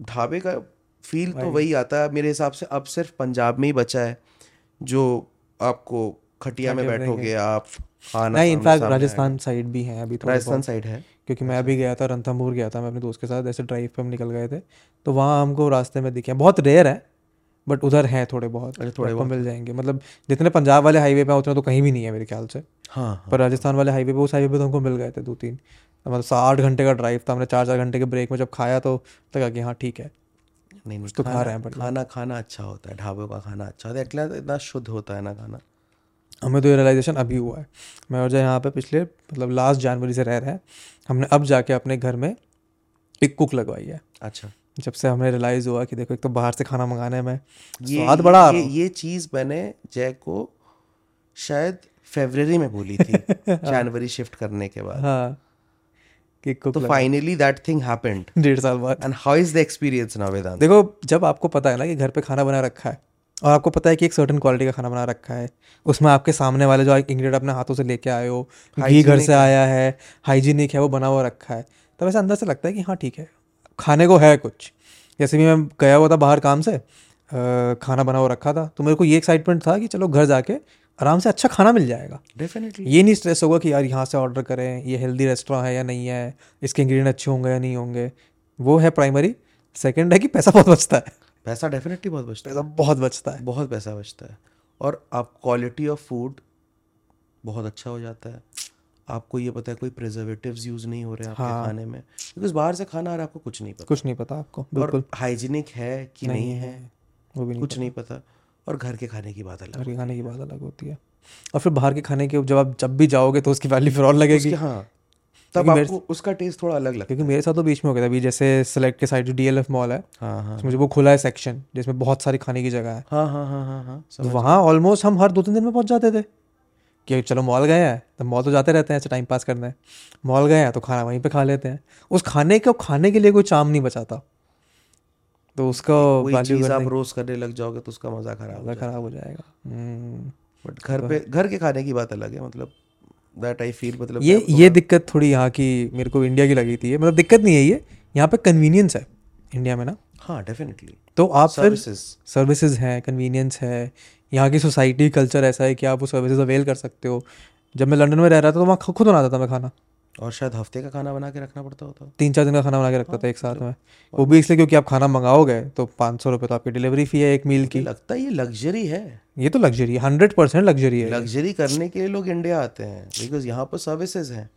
ढाबे का फील तो वही आता है मेरे हिसाब से. अब सिर्फ पंजाब में ही बचा है जो आपको खटिया में बैठोगे आप. हाँ नहीं, इनफैक्ट राजस्थान साइड भी है अभी, राजस्थान साइड है. क्योंकि मैं अभी गया था, रणथंभौर गया था मैं अपने दोस्त के साथ, ऐसे ड्राइव पे हम निकल गए थे, तो वहाँ हमको रास्ते में दिखे. बहुत रेयर है, बट उधर है थोड़े बहुत, थोड़े बहुत मिल जाएंगे. मतलब जितने पंजाब वाले हाईवे पे उतने तो कहीं भी नहीं है मेरे ख्याल से. हाँ, पर राजस्थान वाले हाईवे पे, उस हाईवे पे तो हमको मिल गए थे दो तीन. मतलब साठ घंटे का ड्राइव था, हमने चार चार घंटे के ब्रेक में जब खाया तो लगा कि हाँ ठीक है, नहीं कुछ तो खा रहे हैं. बट खाना खाना अच्छा होता है, ढाबों का खाना अच्छा होता है. अकेला इतना शुद्ध होता है ना खाना. हमें तो ये रियलाइजेशन अभी हुआ है. मैं और जो यहाँ पे पिछले मतलब लास्ट जनवरी से रह रहे हैं, हमने अब जाके अपने घर में एक कुक लगवाई है. अच्छा, जब से हमें रियलाइज़ हुआ कि देखो एक तो बाहर से खाना मंगाने में स्वाद बड़ा. ये, ये चीज़ मैंने जय को शायद फरवरी में बोली थी जनवरी शिफ्ट करने के बाद. हाँ, तो फाइनली दैट थिंग हैपेंड डेढ़ साल बाद. And how is the experience now Vedant? देखो, जब आपको पता है ना कि घर पे खाना बना रखा है और आपको पता है कि एक सर्टेन क्वालिटी का खाना बना रखा है, उसमें आपके सामने वाले जो इंग्रेडिएंट अपने हाथों से लेके आए हो, घी घर से आया है, हाइजीनिक है, वो बना हुआ रखा है, तब ऐसा अंदर से लगता है कि हाँ ठीक है, खाने को है कुछ. जैसे भी मैं गया हुआ था बाहर काम से, खाना बना हुआ रखा था, तो मेरे को ये एक्साइटमेंट था कि चलो घर जाके आराम से अच्छा खाना मिल जाएगा. डेफिनेटली ये नहीं स्ट्रेस होगा कि यार यहाँ से ऑर्डर करें, ये हेल्दी रेस्टोरेंट है या नहीं है, इसके इंग्रेडिएंट अच्छे होंगे या नहीं होंगे. वो है प्राइमरी. सेकंड है कि पैसा बहुत बचता है. पैसा डेफिनेटली बहुत बचता है, बहुत बचता है, बहुत पैसा बचता है. और आप क्वालिटी ऑफ फूड बहुत अच्छा हो जाता है. आपको ये पता है कोई प्रिजर्वेटिव्स यूज़ नहीं हो रहे आपके हाँ. खाने में, बिकॉज बाहर से खाना आ रहा है, आपको कुछ नहीं पता, कुछ नहीं पता आपको बिल्कुल हाइजीनिक है कि नहीं है, वो भी कुछ नहीं पता. और घर के खाने की बात अलग, घर के खाने की बात अलग होती है. और फिर बाहर के खाने के जब आप जब भी जाओगे तो उसकी वैल्यू फिर और लगेगी. हाँ, तब आपको उसका टेस्ट थोड़ा अलग लगता है. क्योंकि मेरे साथ तो बीच में हो गया था. अभी जैसे सेलेक्ट के साइड जो डीएलएफ मॉल है, हाँ हाँ, मुझे वो खुला है सेक्शन जिसमें बहुत सारी खाने की जगह है. हाँ हाँ हाँ हाँ हाँ, वहाँ ऑलमोस्ट हम हर दो तीन दिन में पहुँच जाते थे कि चलो मॉल गए हैं तो मॉल तो जाते रहते हैं, अच्छा टाइम पास करना है, मॉल गए हैं तो खाना वहीं पर खा लेते हैं. उस खाने को खाने के लिए कोई चार्म नहीं बचाता, तो उसका वैल्यू आप रोज करने लग जाओगे तो उसका मज़ा खराब खराब हो जाएगा. बट घर पे घर के खाने की बात अलग है. मतलब दैट आई फील, मतलब ये ये दिक्कत थोड़ी यहाँ की मेरे को इंडिया की लगी थी. मतलब दिक्कत नहीं है ये, यहाँ पे कन्वीनियंस है इंडिया में ना. हाँ डेफिनेटली. तो आप सर्विसेज सर्विसेज हैं, कन्वीनियंस है, यहाँ की सोसाइटी कल्चर ऐसा है कि आप वो सर्विसेज अवेल कर सकते हो. जब मैं लंदन में रह रहा था तो वहाँ खुद बनाता था मैं खाना, और शायद हफ्ते का खाना बना के रखना पड़ता होता, तीन चार दिन का खाना बना के रखता हाँ, था एक साथ में. वो भी इसलिए क्योंकि आप खाना मंगाओगे तो पाँच सौ रुपये तो आपकी डिलीवरी फी है एक मील की. लगता है ये लग्जरी है, ये तो लग्जरी हंड्रेड परसेंट लग्जरी है. लग्जरी करने के लिए लोग इंडिया आते हैं, बिकॉज यहाँ पर सर्विसेज हैं,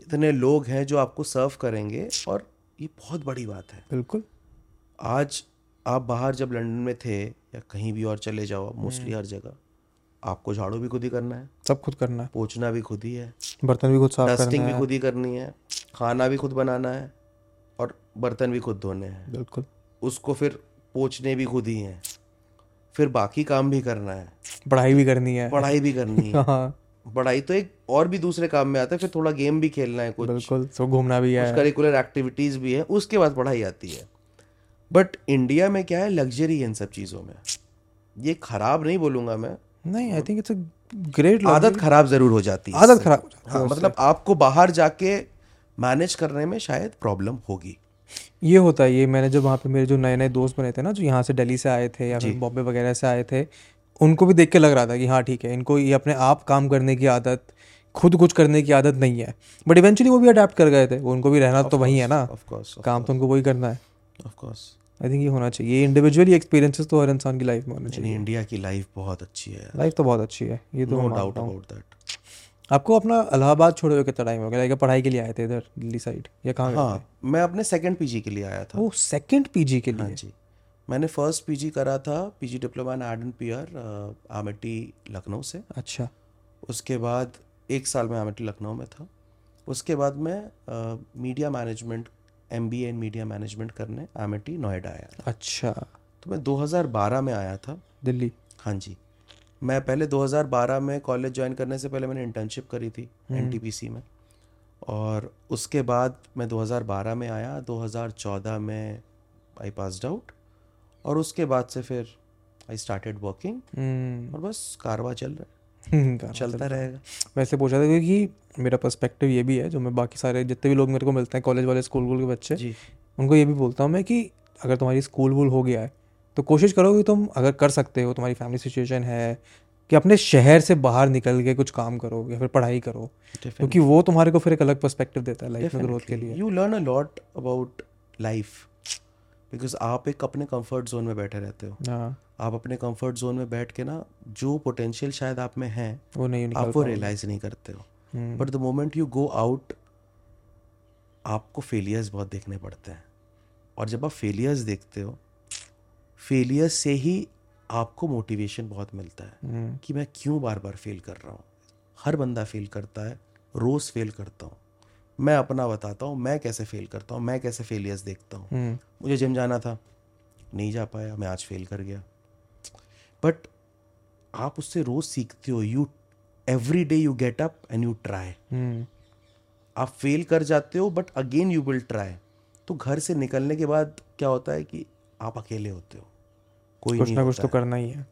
इतने लोग हैं जो आपको सर्व करेंगे, और ये बहुत बड़ी बात है. बिल्कुल. आज आप बाहर जब लंदन में थे या कहीं भी और चले जाओ, मोस्टली हर जगह आपको झाड़ू भी खुद ही करना है, सब खुद करना है, पोंछना भी खुद ही है, बर्तन भी खुद साफ करना है, डस्टिंग भी खुद ही करनी है, खाना भी खुद बनाना है और बर्तन भी खुद धोने हैं. बिल्कुल. उसको फिर पोंछने भी खुद ही हैं, फिर बाकी काम भी करना है, पढ़ाई भी करनी है, पढ़ाई भी करनी है. हाँ, पढ़ाई तो एक और भी दूसरे काम में आता है. फिर थोड़ा गेम भी खेलना है कुछ, बिल्कुल, सो घूमना भी है, करिकुलर एक्टिविटीज़ भी है, उसके बाद पढ़ाई आती है. बट इंडिया में क्या है, लग्जरी है इन सब चीज़ों में. ये खराब नहीं बोलूँगा मैं, नहीं, I think it's a great. आदत खराब जरूर हो जाती है, आदत खराब हो जाती है. हाँ, मतलब आपको बाहर जाके मैनेज करने में शायद प्रॉब्लम होगी. ये होता है। ये मैंने जब वहाँ पे मेरे जो नए नए दोस्त बने थे ना, जो यहाँ से दिल्ली से आए थे या फिर बॉम्बे वगैरह से आए थे, उनको भी देख के लग रहा था कि हाँ ठीक है, इनको ये अपने आप काम करने की आदत, खुद कुछ करने की आदत नहीं है। बट इवेंचुअली वो भी अडेप्ट कर गए थे, उनको भी रहना तो वहीं है ना, काम तो उनको वही करना है। आई थिंक ये होना चाहिए, ये इंडिविजुअली एक्सपीरियंसेस तो हर इंसान की लाइफ में होने चाहिए। इंडिया की लाइफ बहुत अच्छी है, लाइफ तो बहुत अच्छी है, ये तो नो डाउट अबाउट दैट। आपको अपना इलाहाबाद छोड़े हुए कितना टाइम हो गया? लाइक पढ़ाई के लिए आए थे इधर दिल्ली साइड या कहाँ? हाँ, मैं अपने सेकंड पीजी के लिए आया था। वो सेकंड पीजी के लिए? हाँ जी, मैंने फर्स्ट पीजी करा था, PG diploma in art and peer, Amity Lucknow से। अच्छा। उसके बाद एक साल में आमिटी लखनऊ में था, उसके बाद मैं media management M B A in media management करने आमिटी नोएडा आया था। अच्छा। तो मैं दो हज़ार बारह में आया था दिल्ली। हाँ जी, मैं पहले दो हज़ार बारह में कॉलेज ज्वाइन करने से पहले मैंने इंटर्नशिप करी थी एनटीपीसी में, और उसके बाद मैं दो हज़ार बारह में आया, दो हज़ार चौदह में आई पास्ड आउट, और उसके बाद से फिर आई स्टार्टेड वर्किंग, और बस कारवा चल रहा है, चलता रहेगा। वैसे पूछा था क्योंकि मेरा पर्सपेक्टिव ये भी है, जो मैं बाकी सारे जितने भी लोग मेरे को मिलते हैं कॉलेज वाले स्कूल वूल के बच्चे, उनको ये भी बोलता हूँ मैं कि अगर तुम्हारी स्कूल वूल हो गया है तो कोशिश करो कि तुम अगर कर सकते हो, तुम्हारी फैमिली सिचुएशन है, कि अपने शहर से बाहर निकल के कुछ काम करो या फिर पढ़ाई करो, क्योंकि वो तुम्हारे को फिर एक अलग पर्सपेक्टिव देता है लाइफ में ग्रोथ के लिए। You learn a lot about life because आप एक अपने कंफर्ट जोन में बैठे रहते हो। आप अपने कंफर्ट जोन में बैठ के ना, जो पोटेंशियल शायद आप में है वो नहीं, आप वो रियलाइज नहीं करते हो। But the moment you go out, आपको फेलियर्स बहुत देखने पड़ते हैं, और जब आप फेलियर्स देखते हो, फेलियर से ही आपको मोटिवेशन बहुत मिलता है कि मैं क्यों बार बार फेल कर रहा हूँ। हर बंदा फेल करता है, रोज़ फेल करता हूँ। मैं अपना बताता हूँ, मैं कैसे फेल करता हूँ, मैं कैसे फेलियर्स देखता हूँ। मुझे जिम जाना था, नहीं जा पाया, मैं आज फेल कर गया। बट आप उससे रोज़ सीखते हो। You every day you get up and you try. आप फेल कर जाते हो but again you will try. तो घर से निकलने के बाद क्या होता है कि आप अकेले होते हो, कोई कुछ ना कुछ तो करना ही है।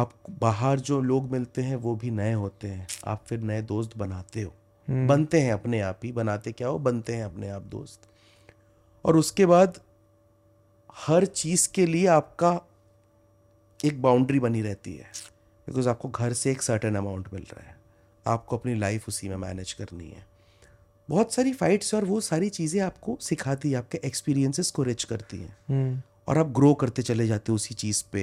आप बाहर जो लोग मिलते हैं वो भी नए होते हैं, आप फिर नए दोस्त बनाते हो, hmm. बनते हैं अपने आप ही, बनाते क्या हो, बनते हैं अपने आप दोस्त। और उसके बाद हर चीज़ के लिए आपका एक बाउंड्री बनी रहती है, बिकॉज आपको घर से एक सर्टेन अमाउंट मिल रहा है, आपको अपनी लाइफ उसी में मैनेज करनी है। बहुत सारी फाइट्स और वो सारी चीज़ें आपको सिखाती है, आपके एक्सपीरियंसेस को रिच करती हैं, और आप ग्रो करते चले जाते हो उसी चीज़ पे।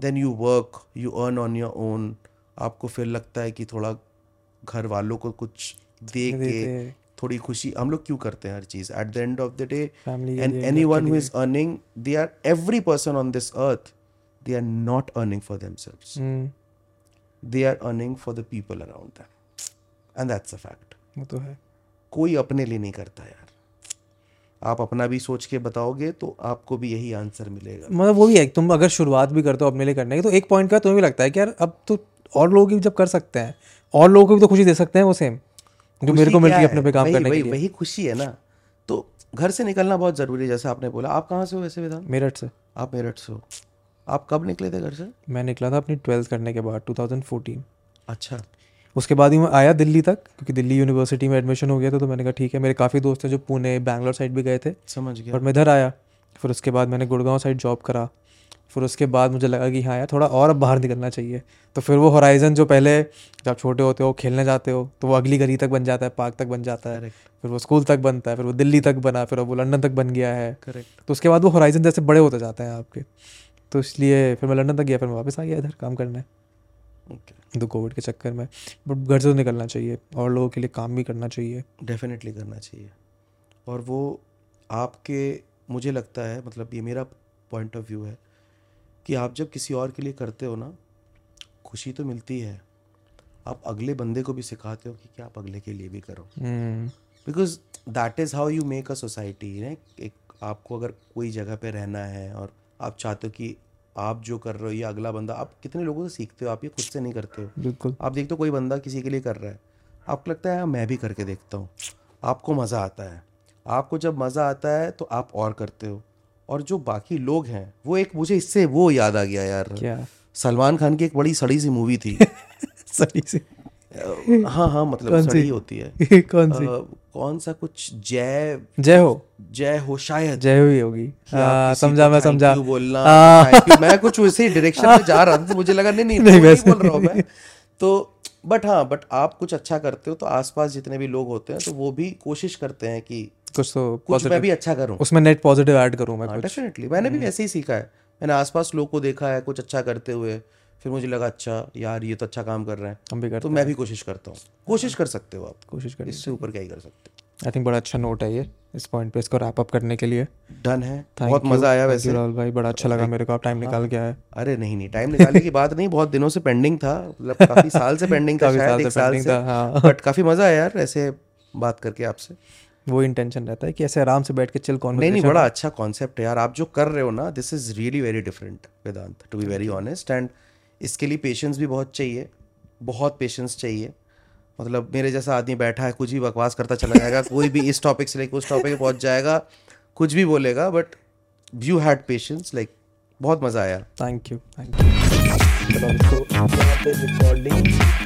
Then you work, you earn on your own. आपको फिर लगता है कि थोड़ा घर वालों को कुछ दे के थोड़ी खुशी, हम लोग क्यों करते हैं हर चीज़। At the end of the day and anyone who is earning, they are, every person on this earth, they are not earning for themselves. Mm. They are earning for the people around them. And that's a fact. वो तो है। कोई अपने लिए नहीं करता यार। आप अपना भी सोच के बताओगे तो आपको भी यही आंसर मिलेगा। मतलब वो भी है, तुम अगर शुरुआत भी करते हो अपने लिए करने की, तो एक पॉइंट का तुम्हें भी लगता है कि यार अब तो और लोग भी जब कर सकते हैं, और लोगों को भी तो खुशी दे सकते हैं वो सेम जो मेरे को मिलती है अपने पे काम करने की, वही खुशी है ना। तो घर से निकलना बहुत जरूरी है, जैसे आपने बोला। आप कहाँ से हो वैसे वेदांत? मेरठ से। आप मेरठ से हो। आप कब निकले थे घर से? मैं निकला था अपनी ट्वेल्थ करने के बाद दो हज़ार चौदह। अच्छा। उसके बाद ही मैं आया दिल्ली तक, क्योंकि दिल्ली यूनिवर्सिटी में एडमिशन हो गया था, तो मैंने कहा ठीक है। मेरे काफ़ी दोस्त थे जो पुणे बैंगलोर साइड भी गए थे। समझ गया। और मैं इधर आया, फिर उसके बाद मैंने गुड़गांव साइड जॉब करा। फिर उसके बाद मुझे लगा कि हाँ यार थोड़ा और अब बाहर निकलना चाहिए, तो फिर वो होराइजन जो पहले जब छोटे होते हो खेलने जाते हो तो वो अगली गली तक बन जाता है, पार्क तक बन जाता है, फिर वो स्कूल तक बनता है, फिर वो दिल्ली तक बना, फिर वो लंदन तक बन गया है। करेक्ट। तो उसके बाद वो होराइजन जैसे बड़े होते जाते हैं आपके, तो इसलिए फिर मैं लंदन तक गया, फिर मैं वापस आ गया इधर काम करना है। okay. तो कोविड के चक्कर में। बट घर से तो निकलना चाहिए, और लोगों के लिए काम भी करना चाहिए, डेफिनेटली करना चाहिए। और वो आपके, मुझे लगता है, मतलब ये मेरा पॉइंट ऑफ व्यू है कि आप जब किसी और के लिए करते हो ना, खुशी तो मिलती है, आप अगले बंदे को भी सिखाते हो कि क्या आप अगले के लिए भी करो, because that is how you make a society. एक आपको अगर कोई जगह पे रहना है और आप चाहते हो कि आप जो कर रहे हो या अगला बंदा, आप कितने लोगों से सीखते हो, आप ये खुद से नहीं करते हो। बिल्कुल। आप देखते हो कोई बंदा किसी के लिए कर रहा है, आपको लगता है मैं भी करके देखता हूँ, आपको मज़ा आता है। आपको जब मज़ा आता है तो आप और करते हो। और जो बाकी लोग हैं वो, एक मुझे इससे वो याद आ गया यार, क्या? सलमान खान की एक बड़ी सड़ी सी मूवी थी। सड़ी सी? हाँ हाँ, मतलब सड़ी होती है। कौन सी? कौन सा कुछ जय जय हो जय हो शायद जय हुई होगी समझा मैं समझा बोलना मैं कुछ उसी डायरेक्शन में जा रहा था, मुझे लगा नहीं नहीं नहीं बोल रहा हूँ मैं तो। बट हाँ, बट आप कुछ अच्छा करते हो तो आसपास जितने भी लोग होते हैं तो वो भी कोशिश करते हैं कि कुछ तो कुछ मैं भी अच्छा करूँ, उसमें नेट पॉजिटिव ऐड करूँ मैं। डेफिनेटली मैंने भी वैसे ही सीखा है, मैंने आसपास लोग को देखा है कुछ अच्छा करते हुए, फिर मुझे लगा अच्छा यार ये तो अच्छा काम कर रहे हैं, हम भी करते तो हैं। मैं भी कोशिश करता हूँ। कोशिश कर सकते हो आप, कोशिश कर, इससे ऊपर क्या ही कर सकते हो। आई थिंक बड़ा अच्छा नोट है ये, इस पॉइंट पे इसको रैप अप करने के लिए डन है। बहुत मजा आया वैसे राहुल भाई, बड़ा अच्छा लगा मेरे को, आप टाइम निकाल के आए। अरे नहीं नहीं टाइम निकालने की बात नहीं, बहुत दिनों से पेंडिंग था, मतलब काफी साल से पेंडिंग था, एक साल से, बट काफी मजा आया यार ऐसे बात करके आपसे। वो इंटेंशन रहता है कि ऐसे आराम से बैठ के चिल कॉन्वर्सेशन। नहीं नहीं बड़ा अच्छा कॉन्सेप्ट है यार, आप जो कर रहे हो ना, this is really very different Vedant, to be very honest. And इसके लिए पेशेंस भी बहुत चाहिए, बहुत पेशेंस चाहिए। मतलब मेरे जैसा आदमी बैठा है कुछ भी बकवास करता चला जाएगा, कोई भी इस टॉपिक से लेकर उस टॉपिक पे पहुंच जाएगा, कुछ भी बोलेगा, but you had patience, like बहुत मज़ा आया। Thank you thank you.